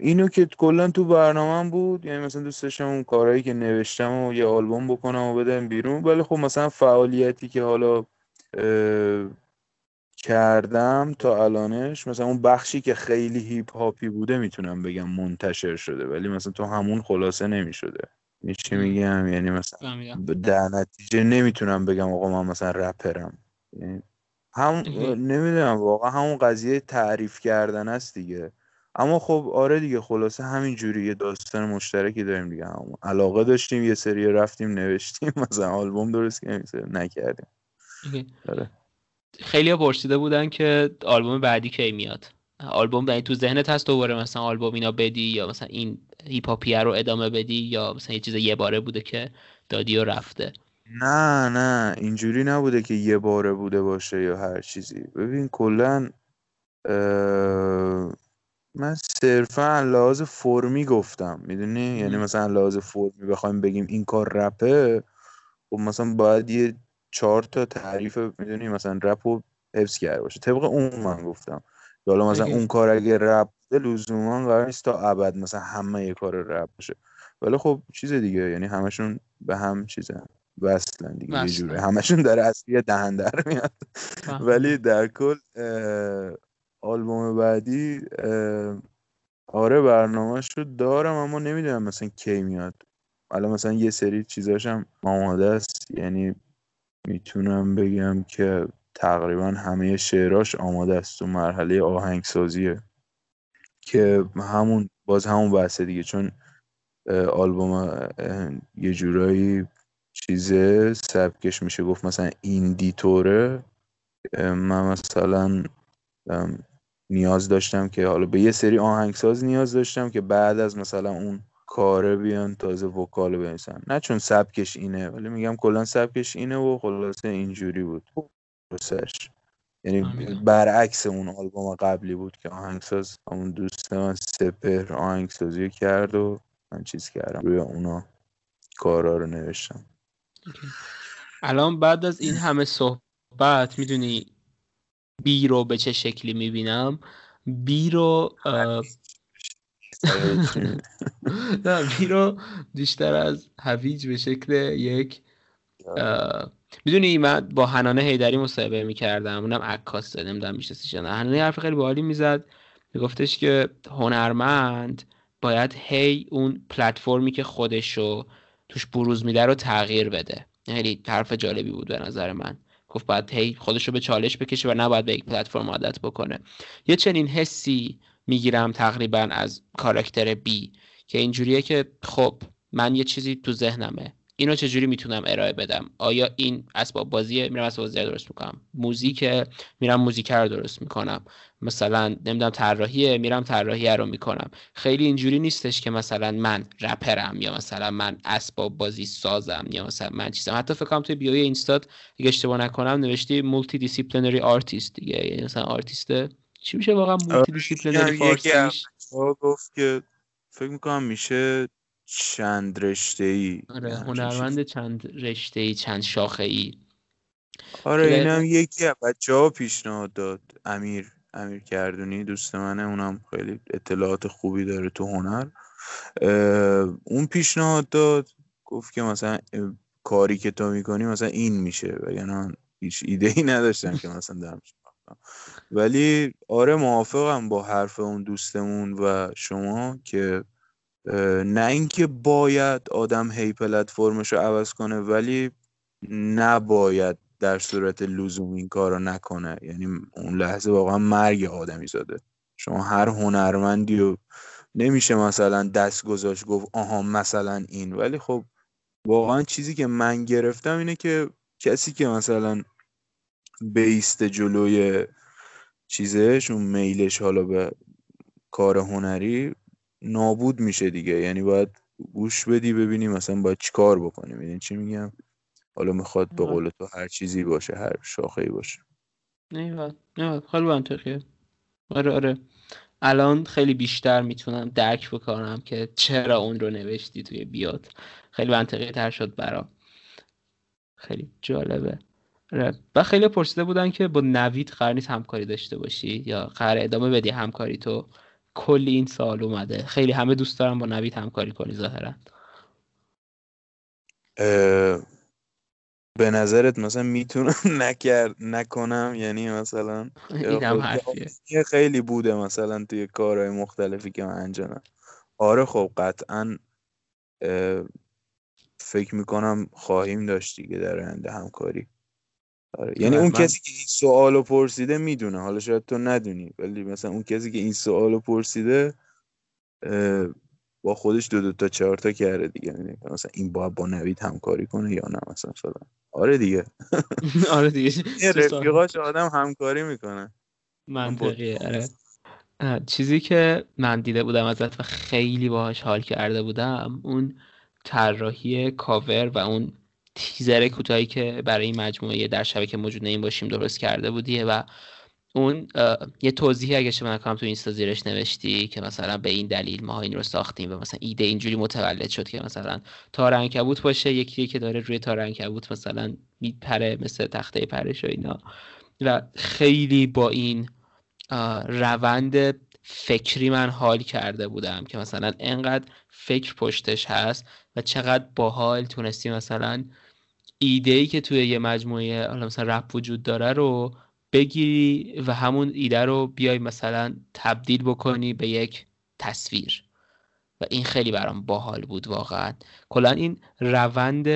اینو که کلا تو برنامه‌ام بود، یعنی مثلا دوست داشتم اون کارهایی که نوشتم و یه آلبوم بکنم و بدم بیرون. ولی خب مثلا فعالیتی که حالا کردم تا الانش، مثلا اون بخشی که خیلی هیپ هاپی بوده میتونم بگم منتشر شده، ولی مثلا تو همون خلاصه نمیشده. این چی میگم؟ یعنی مثلا در نتیجه نمیتونم بگم آقا من مثلا رپرم. یعنی هم نمیدونم واقعا همون قضیه تعریف کردن است دیگه. اما خب آره دیگه خلاصه همین جوری یه داستان مشترکی داریم دیگه، همون علاقه داشتیم یه سری رفتیم نوشتیم مثلا آلبوم درست نکردیم. آره خیلی‌ها پرسیده بودن که آلبوم بعدی کی میاد؟ آلبوم بعدی تو ذهنت هست دوباره مثلا آلبوم اینا بدی یا مثلا این هیپ هاپیه رو ادامه بدی یا مثلا یه چیز یه باره بوده که دادی و رفته؟ نه اینجوری نبوده که یه باره بوده باشه یا هر چیزی. ببین کلن من صرفا لحاظ فرمی گفتم میدونی. یعنی مثلا لحاظ فرمی بخوایم بگیم این کار رپه، خب مثلا باید یه 4 تا تعریف میدونی مثلا رپ رو حفظ کرده باشه طبق اون من گفتم. یا حالا مثلا اون کار اگه رپ بوده لزوما قرار نیست تا ابد مثلا همه یه کار رپ باشه، ولی خب چیز دیگه. یعنی همشون به هم چیزه. وصلن دیگه، یه جوره همشون داره از یه دهن در میاد. ولی در کل آلبوم بعدی آره برنامه‌اش رو دارم اما نمیدونم مثلا کی میاد. الان مثلا یه سری چیزاشم آماده است، یعنی میتونم بگم که تقریبا همه شعراش آماده است، تو مرحله آهنگسازیه که همون باز همون بحثه دیگه، چون آلبوم یه جورایی چیزه سبکش میشه گفت مثلا ایندی توره. من مثلا نیاز داشتم که حالا به یه سری آهنگساز نیاز داشتم که بعد از مثلا اون کاره بیان تازه وکال بنویسن، نه چون سبکش اینه ولی میگم کلا سبکش اینه و خلاصه اینجوری بود پروسش، یعنی برعکس اون آلبوم قبلی بود که آهنگساز همون دوست من سپهر آهنگسازی کرد و من چیز کردم روی اونا کارا رو نوشتم. الان بعد از این همه صحبت میدونی بی رو به چه شکلی میبینم؟ بی رو نه، بی رو بیشتر از هویج به شکل یک میدونی من با حنانه حیدری مصاحبه میکردم، اونم عکاس دادم دادم میشناسیش. حنانه حرف خیلی باحالی میزد، میگفتش که هنرمند باید هی اون پلتفرمی که خودشو توش بروز میده رو تغییر بده. یعنی حرف جالبی بود به نظر من، گفت باید هی خودشو به چالش بکشه و نباید به یک پلتفرم عادت بکنه. یه چنین حسی میگیرم تقریبا از کاراکتر بی که اینجوریه که خب من یه چیزی تو ذهنمه، اینو چجوری میتونم ارائه بدم؟ آیا این اسباب بازیه، میرم اسباب بازی درست میکنم، موزیکه، میرم موزیک رو درست میکنم، مثلا نمیدونم طراحیه، میرم طراحیه رو میکنم. خیلی اینجوری نیستش که مثلا من رپرم یا مثلا من اسباب بازی سازم یا مثلا من چیزم. حتی فکر کنم توی بیوی اینستا اگه اشتباه نکنم نوشتی مولتی دیسیپلینری آرتیست دیگه، یعنی مثلا آرتیست چی میشه واقعا مولتی دیسیپلینری فارسیش؟ گفت که فکر میکنم میشه چند رشته‌ای. آره هنرمند چند رشته‌ای، چند شاخه‌ای. آره اینم یکی از بچه‌ها پیشنهاد داد، امیر کردونی دوست منه، اونم خیلی اطلاعات خوبی داره تو هنر. اون پیشنهاد داد گفت که مثلا کاری که تو می‌کنی مثلا این میشه، وگرنه هیچ ایده‌ای نداشتم که مثلا درمش بکنم. ولی آره موافقم با حرف اون دوستمون و شما که نه اینکه باید آدم هی پلتفرمش رو عوض کنه، ولی نباید در صورت لزوم این کار رو نکنه. یعنی اون لحظه واقعا مرگ آدمی زاده. شما هر هنرمندی رو نمیشه مثلا دست گذاشت گفت آها مثلا این، ولی خب واقعا چیزی که من گرفتم اینه که کسی که مثلا بیست جلوی چیزش اون میلش حالا به کار هنری نابود میشه دیگه، یعنی باید گوش بدی ببینی مثلا باید چیکار بکنی. ببین چی میگم، حالا میخواد به قول تو هر چیزی باشه، هر شاخه‌ای باشه. نه خیلی منطقیه. آره الان خیلی بیشتر میتونم درک بکنم که چرا اون رو نوشتی توی بیات، خیلی منطقی تر شد برام. خیلی جالبه. و خیلی پرسیده بودن که با نوید قرنی همکاری داشته باشی یا قرار ادامه بدی همکاری تو؟ کلی این سال اومده، خیلی همه دوست دارم با نوید همکاری کنی ظاهرا. به نظرت مثلا میتونم نکنم؟ یعنی مثلا اینم حرفیه خیلی بوده مثلا توی کارهای مختلفی که من انجامم. آره خب قطعا فکر میکنم خواهیم داشت دیگه در آینده همکاری. آره. یعنی اون کسی که این سوالو پرسیده میدونه، حالا شاید تو ندونی، ولی مثلا اون کسی که این سوالو پرسیده با خودش دو تا چهار تا کرده دیگه، یعنی مثلا این باید با نوید همکاری کنه یا نه مثلا فلان. آره دیگه آره دیگه رفیقاش آدم همکاری میکنه، منطقیه. آره چیزی که من دیده بودم ازت و خیلی باهاش حال کرده بودم اون طراحی کاور و اون تیزر کوتاهی که برای این مجموعه در شبکه موجود نیم باشیم درست کرده بودیه و اون یه توضیحی اگه شما نکنم تو اینستا زیرش نوشتی که مثلا به این دلیل ما ها این رو ساختیم و مثلا ایده اینجوری متولد شد که مثلا تار عنکبوت باشه، یکی که داره روی تار عنکبوت مثلا میپره مثل تخته پرش و اینا. و خیلی با این روند فکری من حال کرده بودم که مثلا انقدر فکر پشتش هست و چقدر باحال تونستی مثلا ایده‌ای که توی یه مجموعه حالا مثلا رپ وجود داره رو بگیری و همون ایده رو بیای مثلا تبدیل بکنی به یک تصویر. و این خیلی برام باحال بود واقعا. کلا این روند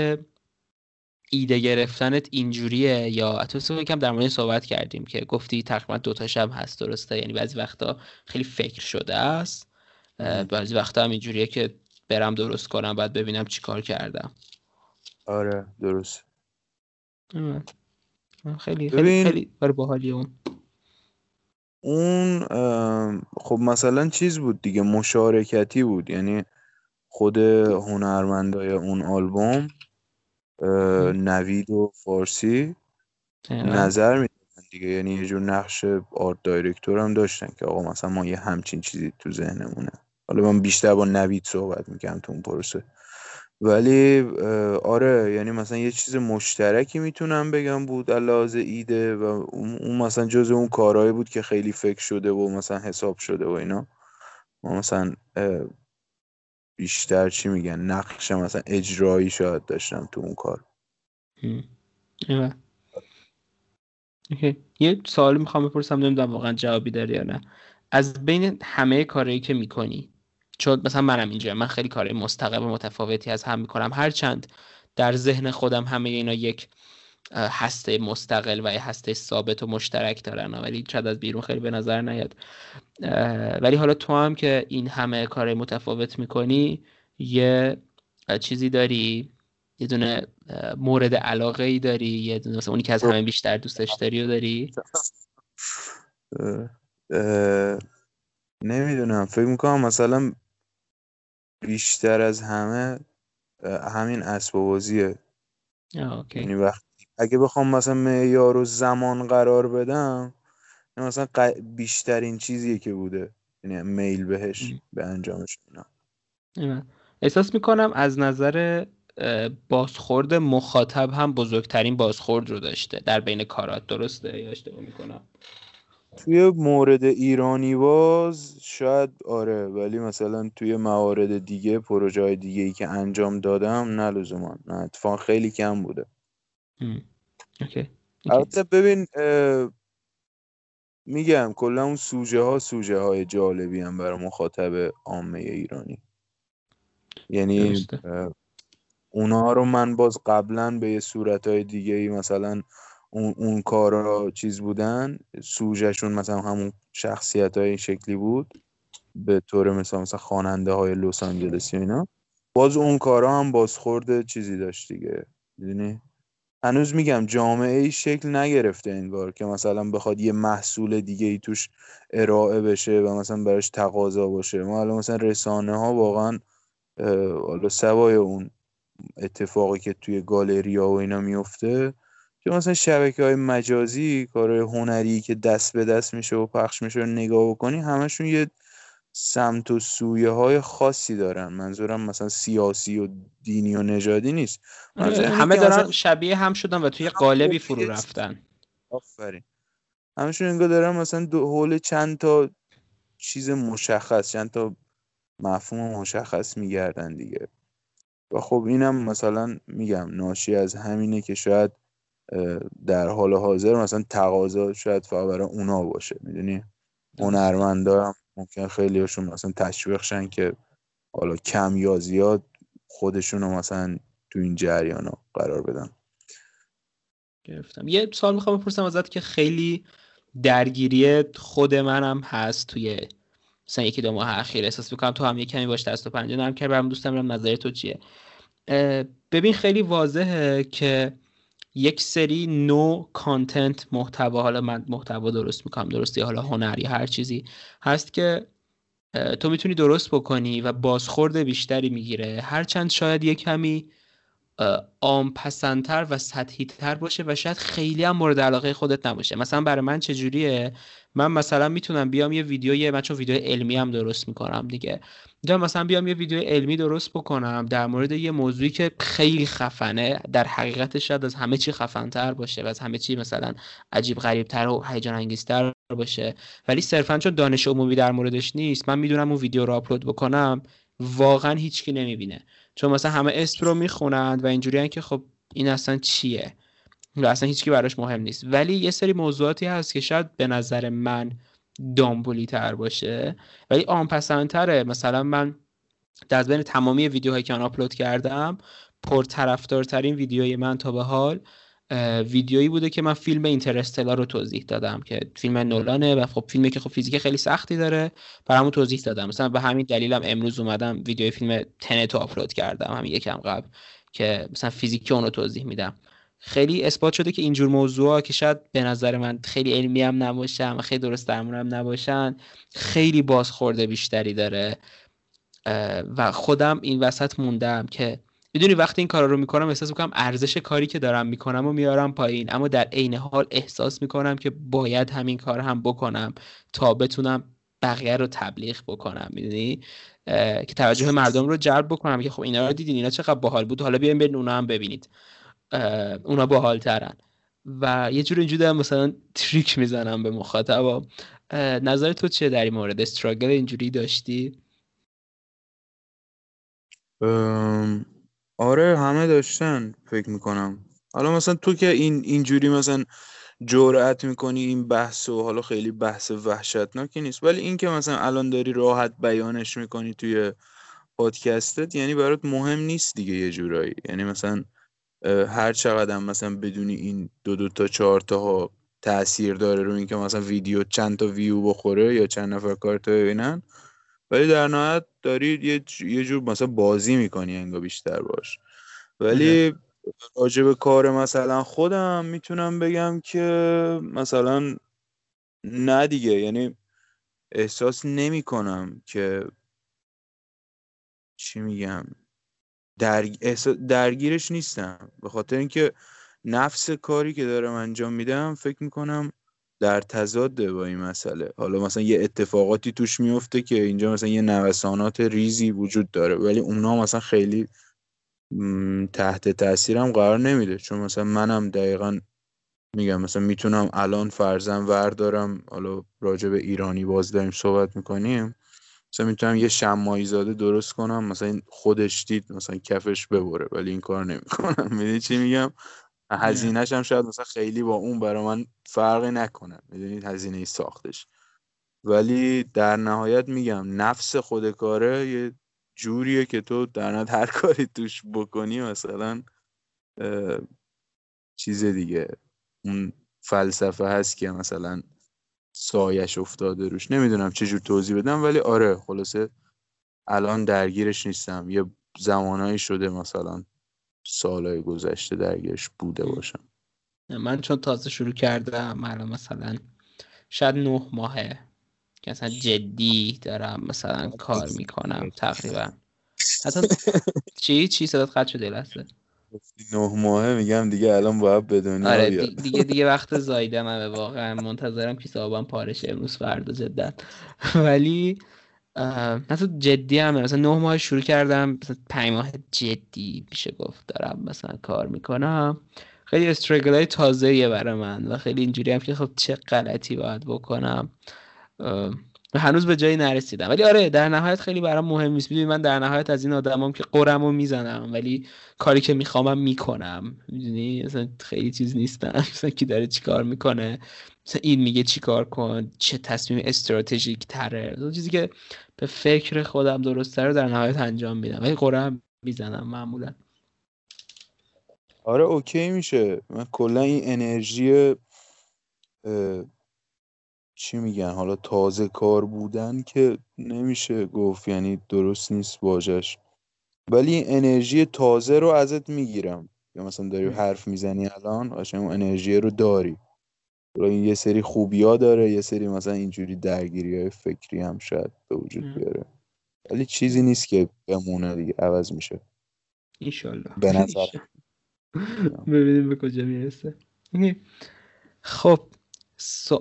ایده گرفتنت اینجوریه یا اتفاقا یکم در مورد صحبت کردیم که گفتی تقریبا دو تا شب هست، درسته؟ یعنی بعضی وقتا خیلی فکر شده است، بعضی وقتا هم اینجوریه که برم درست کنم بعد ببینم چیکار کردم. آره درست. خیلی خیلی خیلی بر باحالیه اون. خب مثلا چیز بود دیگه، مشارکتی بود، یعنی خود هنرمندای اون آلبوم نوید و فارسی نظر میدادن دیگه، یعنی یه جور نقش آرت دایرکتور هم داشتن که آقا مثلا ما یه همچین چیزی تو ذهنمونه. حالا من بیشتر با نوید صحبت میکنم تو اون پروسه، ولی آره یعنی مثلا یه چیز مشترکی میتونم بگم بود علاوه ایده، و اون مثلا جزء اون کارهایی بود که خیلی فکر شده و مثلا حساب شده و اینا. ما مثلا بیشتر چی میگن نقش مثلا اجرایی شاید داشتم تو اون کار. یه سوالی میخوام بپرسم، نمیدونم واقعا جوابی داری یا نه. از بین همه کارهایی که میکنی، چون مثلا منم اینجا، من خیلی کارهای مستقل و متفاوتی از هم میکنم، هرچند در ذهن خودم همه اینا یک هسته مستقل و یک هسته ثابت و مشترک دارن، ولی شاید از بیرون خیلی به نظر نیاد. ولی حالا تو هم که این همه کارهای متفاوت میکنی، یه چیزی داری، یه دونه مورد علاقه ای داری، یه دونه مثلا اونی که از همه بیشتر دوستش داری و داری؟ نمیدونم، فکر میکنم مثلا بیشتر از همه همین اسباب بازیه. یعنی وقتی اگه بخوام مثلا معیار و زمان قرار بدم، مثلا بیشترین چیزیه که بوده، یعنی میل بهش به انجامش. احساس میکنم از نظر بازخورد مخاطب هم بزرگترین بازخورد رو داشته در بین کارات، درسته یا اشتباه میکنم؟ توی مورد ایرانی باز شاید آره، ولی مثلا توی موارد دیگه، پروژه های دیگه ای که انجام دادم، نه لزوما، نه اتفاق خیلی کم بوده. البته ببین میگم کلا اون سوژه های جالبی هم برای مخاطب عامه ایرانی، یعنی اونا رو من باز قبلا به یه صورت های دیگه ای مثلا اون کارا چیز بودن، سوژهشون مثلا همون شخصیت های این شکلی بود، به طور مثلا خواننده های لس آنجلس و اینا، باز اون کارا هم بازخورد چیزی داشت دیگه. میدونی هنوز میگم جامعه ای شکل نگرفته انگار که مثلا بخواد یه محصول دیگه ای توش ارائه بشه و مثلا براش تقاضا باشه. ما الان مثلا رسانه ها واقعا حالا سوای اون اتفاقی که توی گالریا و اینا میفته که مثلا شبکه‌های مجازی کارهای هنری که دست به دست میشه و پخش میشه و نگاه بکنی، همشون یه سمت و سویه‌های خاصی دارن. منظورم مثلا سیاسی و دینی و نژادی نیست، همه دارن شبیه هم شدن و توی قالبی فرو رفتن. آفرین، همشون انگار دارن مثلا حول چند تا چیز مشخص، چند تا مفهوم مشخص میگردن دیگه. و خب اینم مثلا میگم ناشی از همینه که شاید در حال حاضر مثلا تقاضا شاید فقط برای اونا باشه. میدونی هنرمندا هم ممکن خیلی هاشون مثلا تشویق شن که حالا کم یا زیاد خودشون رو مثلا تو این جریان ها قرار بدن. گرفتم. یه سوال میخوام بپرسم ازت که خیلی درگیری خود منم هست توی مثلا یکی دو ماه اخیر، احساس میکنم تو هم یه کمی باش دست و پنجه نرم کرد. برام دوستم برام نظر تو چیه؟ ببین خیلی واضحه که یک سری نوع کانتنت، محتوا، حالا من محتوا درست میکنم، درستی، حالا هنری، هر چیزی هست که تو میتونی درست بکنی و بازخورد بیشتری میگیره، هرچند شاید یک کمی عام پسندتر و سطحی تر باشه و شاید خیلی هم مورد علاقه خودت نباشه. مثلا برای من چجوریه، من مثلا میتونم بیام یه ویدیو، من چون ویدیو علمی هم درست میکنم دیگه، مثلا بیام یه ویدیو علمی درست بکنم در مورد یه موضوعی که خیلی خفنه، در حقیقتش شاید از همه چی خفن‌تر باشه و از همه چی مثلا عجیب غریب‌تر و هیجان انگیزتر باشه، ولی صرفاً چون دانش عمومی در موردش نیست، من میدونم اون ویدیو رو آپلود بکنم واقعاً هیچکی نمیبینه، چون مثلا همه اسم رو میخونند و اینجوریه که خب این اصلا چیه و اصلا هیچکی براش مهم نیست. ولی یه سری موضوعاتی هست که شاید به نظر من دامبولی تر باشه ولی آنپسندتره. مثلا من از بین تمامی ویدیوهایی که من آپلود کردم پرطرفدارترین ویدیوی من تا به حال ویدیویی بوده که من فیلم اینترستلار رو توضیح دادم که فیلم نولانه و خب فیلمی که خب فیزیک خیلی سختی داره، برامون توضیح دادم. مثلا به همین دلیلم امروز اومدم ویدیوی فیلم تنت رو آپلود کردم همین یکم قبل که مثلا فیزیکی اون رو توضیح میدم. خیلی اثبات شده که اینجور موضوعا که شاید به نظر من خیلی علمی هم نباشن و خیلی درست درمونم نباشن خیلی بازخورده بیشتری داره و خودم این وسط موندم که میدونی وقتی این کارا رو میکنم احساس میکنم ارزش کاری که دارم میکنم و میارم پایین، اما در عین حال احساس میکنم که باید همین کار هم بکنم تا بتونم بقیه رو تبلیغ بکنم، میدونی که توجه مردم رو جلب بکنم که خب اینا رو دیدین، اینا چقدر باحال بود، حالا بیاین برین اونا هم ببینید، اونا باحال ترن. و یه جور اینجوری دارم مثلا تریک میزنم به مخاطب. نظر تو چیه در این مورد؟ استراگل اینجوری داشتی؟ آره همه داشتن فکر میکنم. حالا مثلا تو که اینجوری مثلا جرأت میکنی این بحث و حالا خیلی بحث وحشتناکی نیست، ولی این که مثلا الان داری راحت بیانش میکنی توی پادکستت یعنی برات مهم نیست دیگه یه جورایی. یعنی مثلا هر چقدر مثلا بدونی این دو تا چهار تا ها تأثیر داره رو این که مثلا ویدیو چند تا ویو بخوره یا چند نفر کار تا ببینن، ولی در نهایت داری یه جور مثلا بازی میکنی انگار بیشتر باش. ولی راجب کار مثلا خودم میتونم بگم که مثلا نه دیگه، یعنی احساس نمی کنم که چی میگم درگیرش نیستم، به خاطر اینکه نفس کاری که دارم انجام میدم فکر میکنم در تضاد با این مسئله. حالا مثلا یه اتفاقاتی توش میفته که اینجا مثلا یه نوسانات ریزی وجود داره ولی اونا مثلا خیلی تحت تاثیرم قرار نمیده، چون مثلا منم دقیقاً میگم مثلا میتونم الان فرضاً وردارم، حالا راجع به ایرانی باز داریم صحبت میکنیم، مثلا میتونم یه شماعی زاده درست کنم مثلا خودش دید مثلا کفش ببره، ولی این کار نمیکنم. میدونی چی میگم؟ هزینه‌ش هم شاید مثلا خیلی با اون برای من فرقی نکنه، میدونید هزینه ساختش. ولی در نهایت میگم نفس خود کاره یه جوریه که تو در نهایت هر کاری توش بکنی مثلا چیز دیگه، اون فلسفه هست که مثلا سایش افتاده روش. نمیدونم چجور توضیح بدم ولی آره خلاصه الان درگیرش نیستم. یه زمانایی شده مثلا سالهای گذشته درگیرش بوده باشم. من چون تازه شروع کردم الان مثلا شاید 9 ماهه که اصلا جدی دارم مثلا کار میکنم تقریبا. حتی چی صدات قطع شده لحظه. 9 ماهه میگم دیگه الان باید بدونی. آره دیگه وقت زایده منه واقعا. منتظرم کیسه آبم پاره شه امروز فردا جدا. ولی مثلا جدی هم مثلا 9 ماه شروع کردم، مثلا 5 ماه جدی میشه گفت دارم مثلا کار میکنم. خیلی استرگلای تازه‌ایه برای من و خیلی اینجوری هم که خب چه غلطی باید بکنم و هنوز به جایی نرسیدم. ولی آره در نهایت خیلی برام مهم نیست. میدونی من در نهایت از این آدمام که قرمو میزنم ولی کاری که میخوامم میکنم، میدونی مثلا خیلی چیز نیستم مثلا کی داره چیکار میکنه، مثلا این میگه چیکار کن، چه تصمیم استراتژیک تره، اون چیزی که به فکر خودم درسته رو در نهایت انجام میدم ولی قرم میزنم معمولا. آره اوکی میشه. من کلا این انرژی چی میگن حالا تازه کار بودن که نمیشه گفت، یعنی درست نیست واژش، ولی این انرژی تازه رو ازت میگیرم. یا مثلا داری حرف میزنی الان قشنگ اون انرژی رو داری. حالا این یه سری خوبیا داره، یه سری مثلا اینجوری درگیری‌های فکری هم شاید به وجود بیاره، ولی چیزی نیست که بمونه دیگه، عوض میشه ان شاءالله. به نظر ببینیم به کجا میرسه. خب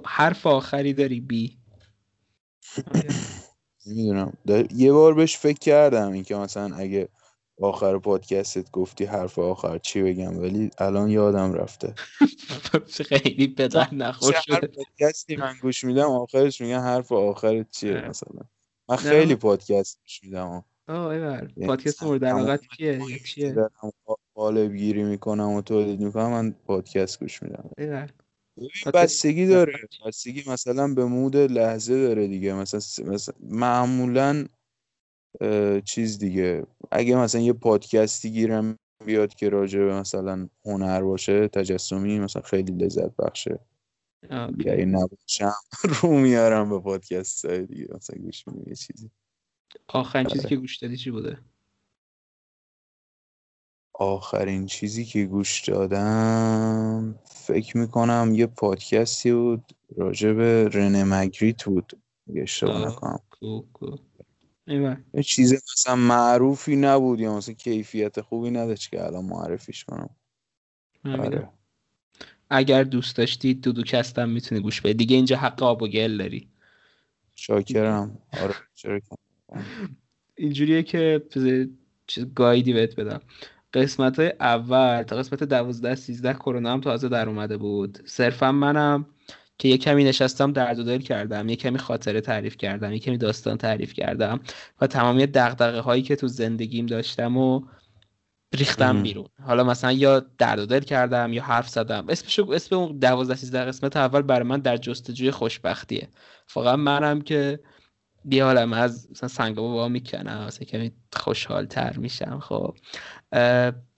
حرف آخری داری بی؟ نمیدونم یه بار بهش فکر کردم این که مثلا اگه آخر پادکستت گفتی حرف آخر چی بگم، ولی الان یادم رفته. خیلی پدر نخور شده. هر پادکستی من گوش میدم آخرش میگن حرف آخرت چیه مثلا. من خیلی پادکست گوش میدم. آه ایول پادکست مورد علاقت چیه؟ قالب گیری میکنم و تولید میکنم، من پادکست گوش میدم. بستگی داره، بستگی مثلا به مود لحظه داره دیگه. مثلا معمولا چیز دیگه، اگه مثلا یه پادکستی گیرم بیاد که راجع به مثلا هنر باشه، تجسمی، مثلا خیلی لذت بخشه. یعنی نباشم رو میارم به پادکست های دیگه، مثلا گوش میدم یه چیزی. آخرین چیزی که گوش دادی چی بوده؟ آخرین چیزی که گوش دادم فکر میکنم یه پادکستی بود راجع به رنه ماگریت بود، اشتباه نکنم. یه چیز مثلا معروفی نبود یا مثلا کیفیت خوبی نداشت که الان معرفیش کنم. اگر دوست داشتید دودوکاست هم میتونی گوش بدید دیگه، اینجا حق آب و گل داری. شاکرم. آره چرا اینجوریه که چیز گایدی بهت بدم. قسمت های اول تا قسمت 12-13 کرونا هم تازه در اومده بود، صرفا منم که یه کمی نشستم درد و دل کردم، یه کمی خاطره تعریف کردم، یه کمی داستان تعریف کردم و تمامی دغدغه هایی که تو زندگیم داشتم و ریختم بیرون. حالا مثلا یا درد و دل کردم یا حرف زدم. اسم اون 12-13 قسمت اول برای من در جستجوی خوشبختیه. فقط منم که بیالم از مثلا سنگابو با میکنم، مثلا کمی خوشحال تر میشم. خب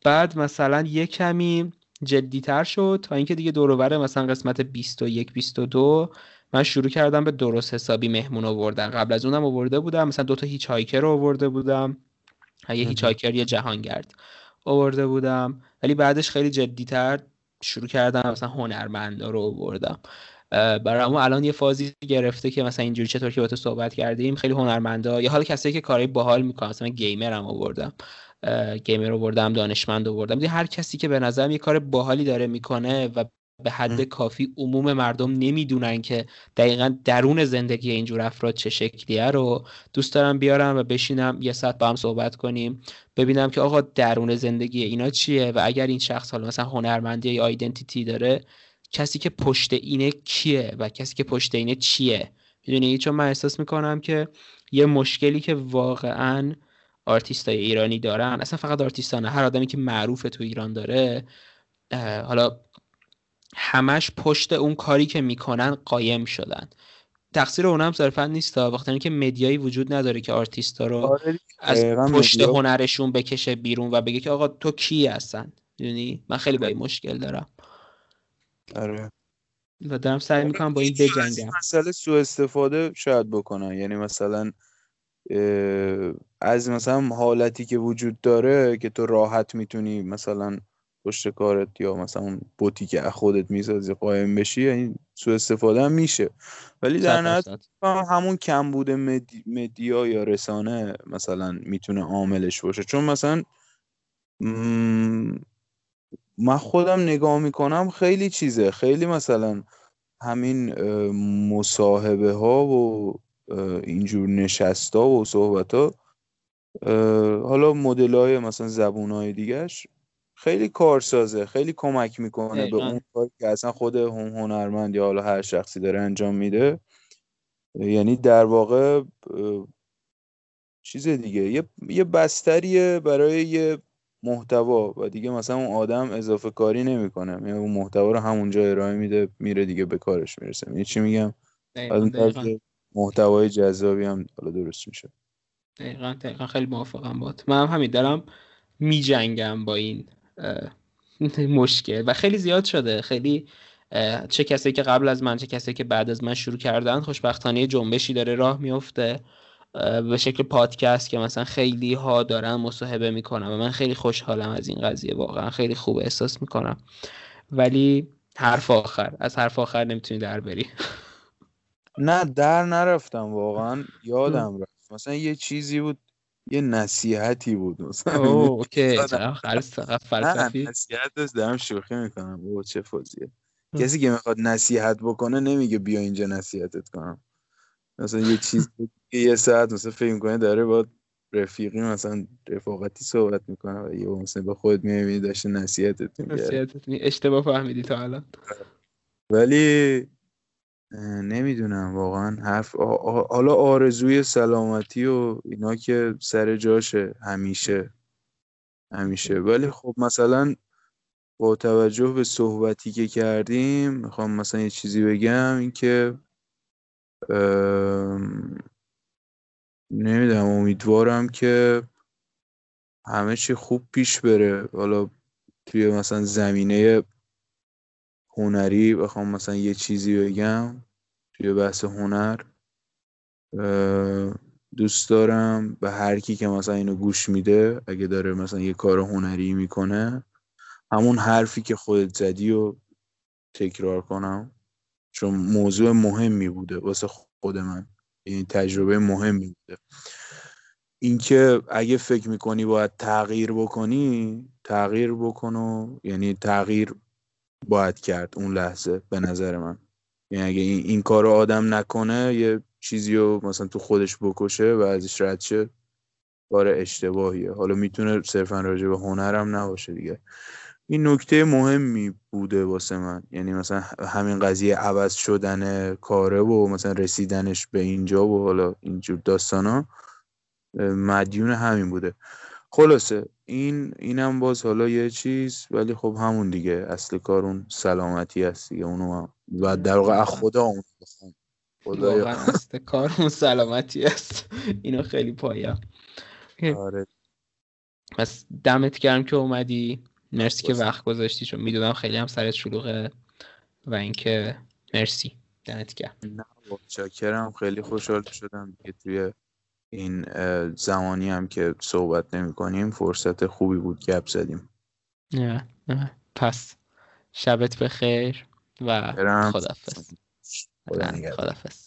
بعد مثلا یه کمی جدی تر شد تا اینکه دیگه دور و بر مثلا قسمت 21-22 من شروع کردم به درست حسابی مهمون آوردن. قبل از اونم آورده بودم، مثلا 2 تا هیچ هایکر آورده بودم، یه هیچ هایکر یه جهانگرد آورده بودم، ولی بعدش خیلی جدی تر شروع کردم مثلا هنرمندا رو آوردم. برام الان یه فازی گرفته که مثلا اینجوری چطور که با تو صحبت کردیم خیلی هنرمندا یا حالا کسایی که کارهای باحال میکنن، مثلا گیمرم آوردم، گیمر آوردم، دانشمند آوردم، دیگه هر کسی که به نظرم یه کار باحالی داره میکنه و به حد کافی عموم مردم نمیدونن که دقیقاً درون زندگی اینجور افراد چه شکلیه رو دوست دارم بیارم و بشینم یه ساعت با هم صحبت کنیم، ببینم که آقا درون زندگی اینا چیه و اگر این شخص حالا مثلا هنرمندی یا آیدنتیتی داره، کسی که پشت اینه کیه و کسی که پشت اینه چیه. میدونی، چون من احساس میکنم که یه مشکلی که واقعاً آرتیستای ایرانی دارن، اصلا فقط آرتیستان، هر آدمی که معروفه تو ایران داره، حالا همش پشت اون کاری که میکنن قایم شدن. تقصیر اونم صرفا نیست، وقتی که مدیایی وجود نداره که آرتیستا رو از پشت هنرشون بکشه بیرون و بگه که آقا تو کی هستن. میدونی من خیلی با این مشکل دارم. آره و دارم سعی میکنم با این بجنگم. مسئله سوء استفاده شاید بکنن، یعنی مثلا از مثلا حالتی که وجود داره که تو راحت میتونی مثلا پشت کارت یا مثلا اون بوتی که خودت میسازی قایم بشی، یعنی سوء استفاده هم میشه، ولی در نهایت همون کمبود مدیا یا رسانه مثلا میتونه عاملش باشه. چون مثلا من خودم نگاه میکنم خیلی چیزه، خیلی مثلا همین مصاحبه ها و اینجور نشست ها و صحبت ها، حالا مدل های مثلا زبون های دیگرش خیلی کارسازه، خیلی کمک میکنه ایران. به اون کاری که اصلا خود هنرمند یا حالا هر شخصی داره انجام میده، یعنی در واقع چیز دیگه، یه بستریه برای یه محتوا و دیگه مثلا اون آدم اضافه کاری نمیکنه، یعنی اون محتوا رو همونجا ارائه میده، میره دیگه به کارش میرسه. یعنی چی میگم؟ محتوای جذابی هم حالا درست میشه. دقیقاً خیلی موافقم باهات. من هم همین دارم میجنگم با این مشکل و خیلی زیاد شده. خیلی چه کسایی که قبل از من چه کسایی که بعد از من شروع کردن، خوشبختانه جنبشی داره راه میفته به شکل پادکست که مثلا خیلی ها دارن مصاحبه میکنن و من خیلی خوشحالم از این قضیه، واقعا خیلی خوب احساس میکنم. ولی از حرف آخر نمیتونی در بری. نه در نرفتم واقعا، یادم رفت مثلا یه چیزی بود، یه نصیحتی بود مثلا. اوکی فلسفی. نصیحت دارم شوخی میکنم. اوه چه فوزیه. کسی که میخواد نصیحت بکنه نمیگه بیا اینجا نصیحتت کنم. مثلا یه چیز یه ساعت مثلا فکر میکنه داره با رفیقی مثلا رفاقتی صحبت میکنه و یه مثلا به خود میبینی داشته نصیحتت میگه. اشتباه فهمیدی تا الان. ولی نمیدونم واقعا حرف حالا آرزوی سلامتی و اینا که سر جاشه همیشه، همیشه. ولی خب مثلا با توجه به صحبتی که کردیم میخوام مثلا یه چیزی بگم، این که نمیدونم، امیدوارم که همه چی خوب پیش بره. حالا توی مثلا زمینه هنری بخوام مثلا یه چیزی بگم، توی بحث هنر دوست دارم به هر کی که مثلا اینو گوش میده، اگه داره مثلا یه کار هنری میکنه، همون حرفی که خودت زدی و تکرار کنم، چون موضوع مهمی بوده واسه خود من، یعنی تجربه مهمی بوده. اینکه اگه فکر میکنی باید تغییر بکنی، تغییر بکن، و یعنی تغییر باید کرد اون لحظه به نظر من. یعنی اگه این کار رو آدم نکنه، یه چیزی رو مثلا تو خودش بکشه و ازش رد شه، کار اشتباهیه. حالا میتونه صرفا راجع به هنرم نباشه دیگه. این نکته مهمی بوده واسه من، یعنی مثلا همین قضیه عوض شدن کاره و مثلا رسیدنش به اینجا و حالا اینجور داستانا مدیون همین بوده. خلاصه اینم باز حالا یه چیز، ولی خب همون دیگه اصل کار اون سلامتی هست دیگه. اونو و در واقع خدا اون واقعا اصل کار اون سلامتی هست. اینو خیلی پایم. آره. پس دمت گرم که اومدی، مرسی که وقت گذاشتی، چون میدونم خیلی هم سرت شلوغه. و اینکه مرسی، دمت گرم. نه متشکرم، خیلی خوشحال شدم که توی این زمانی هم که صحبت نمی کنیم فرصت خوبی بود که گپ زدیم. نه پس شبت بخیر و خداحافظ. خداحافظ.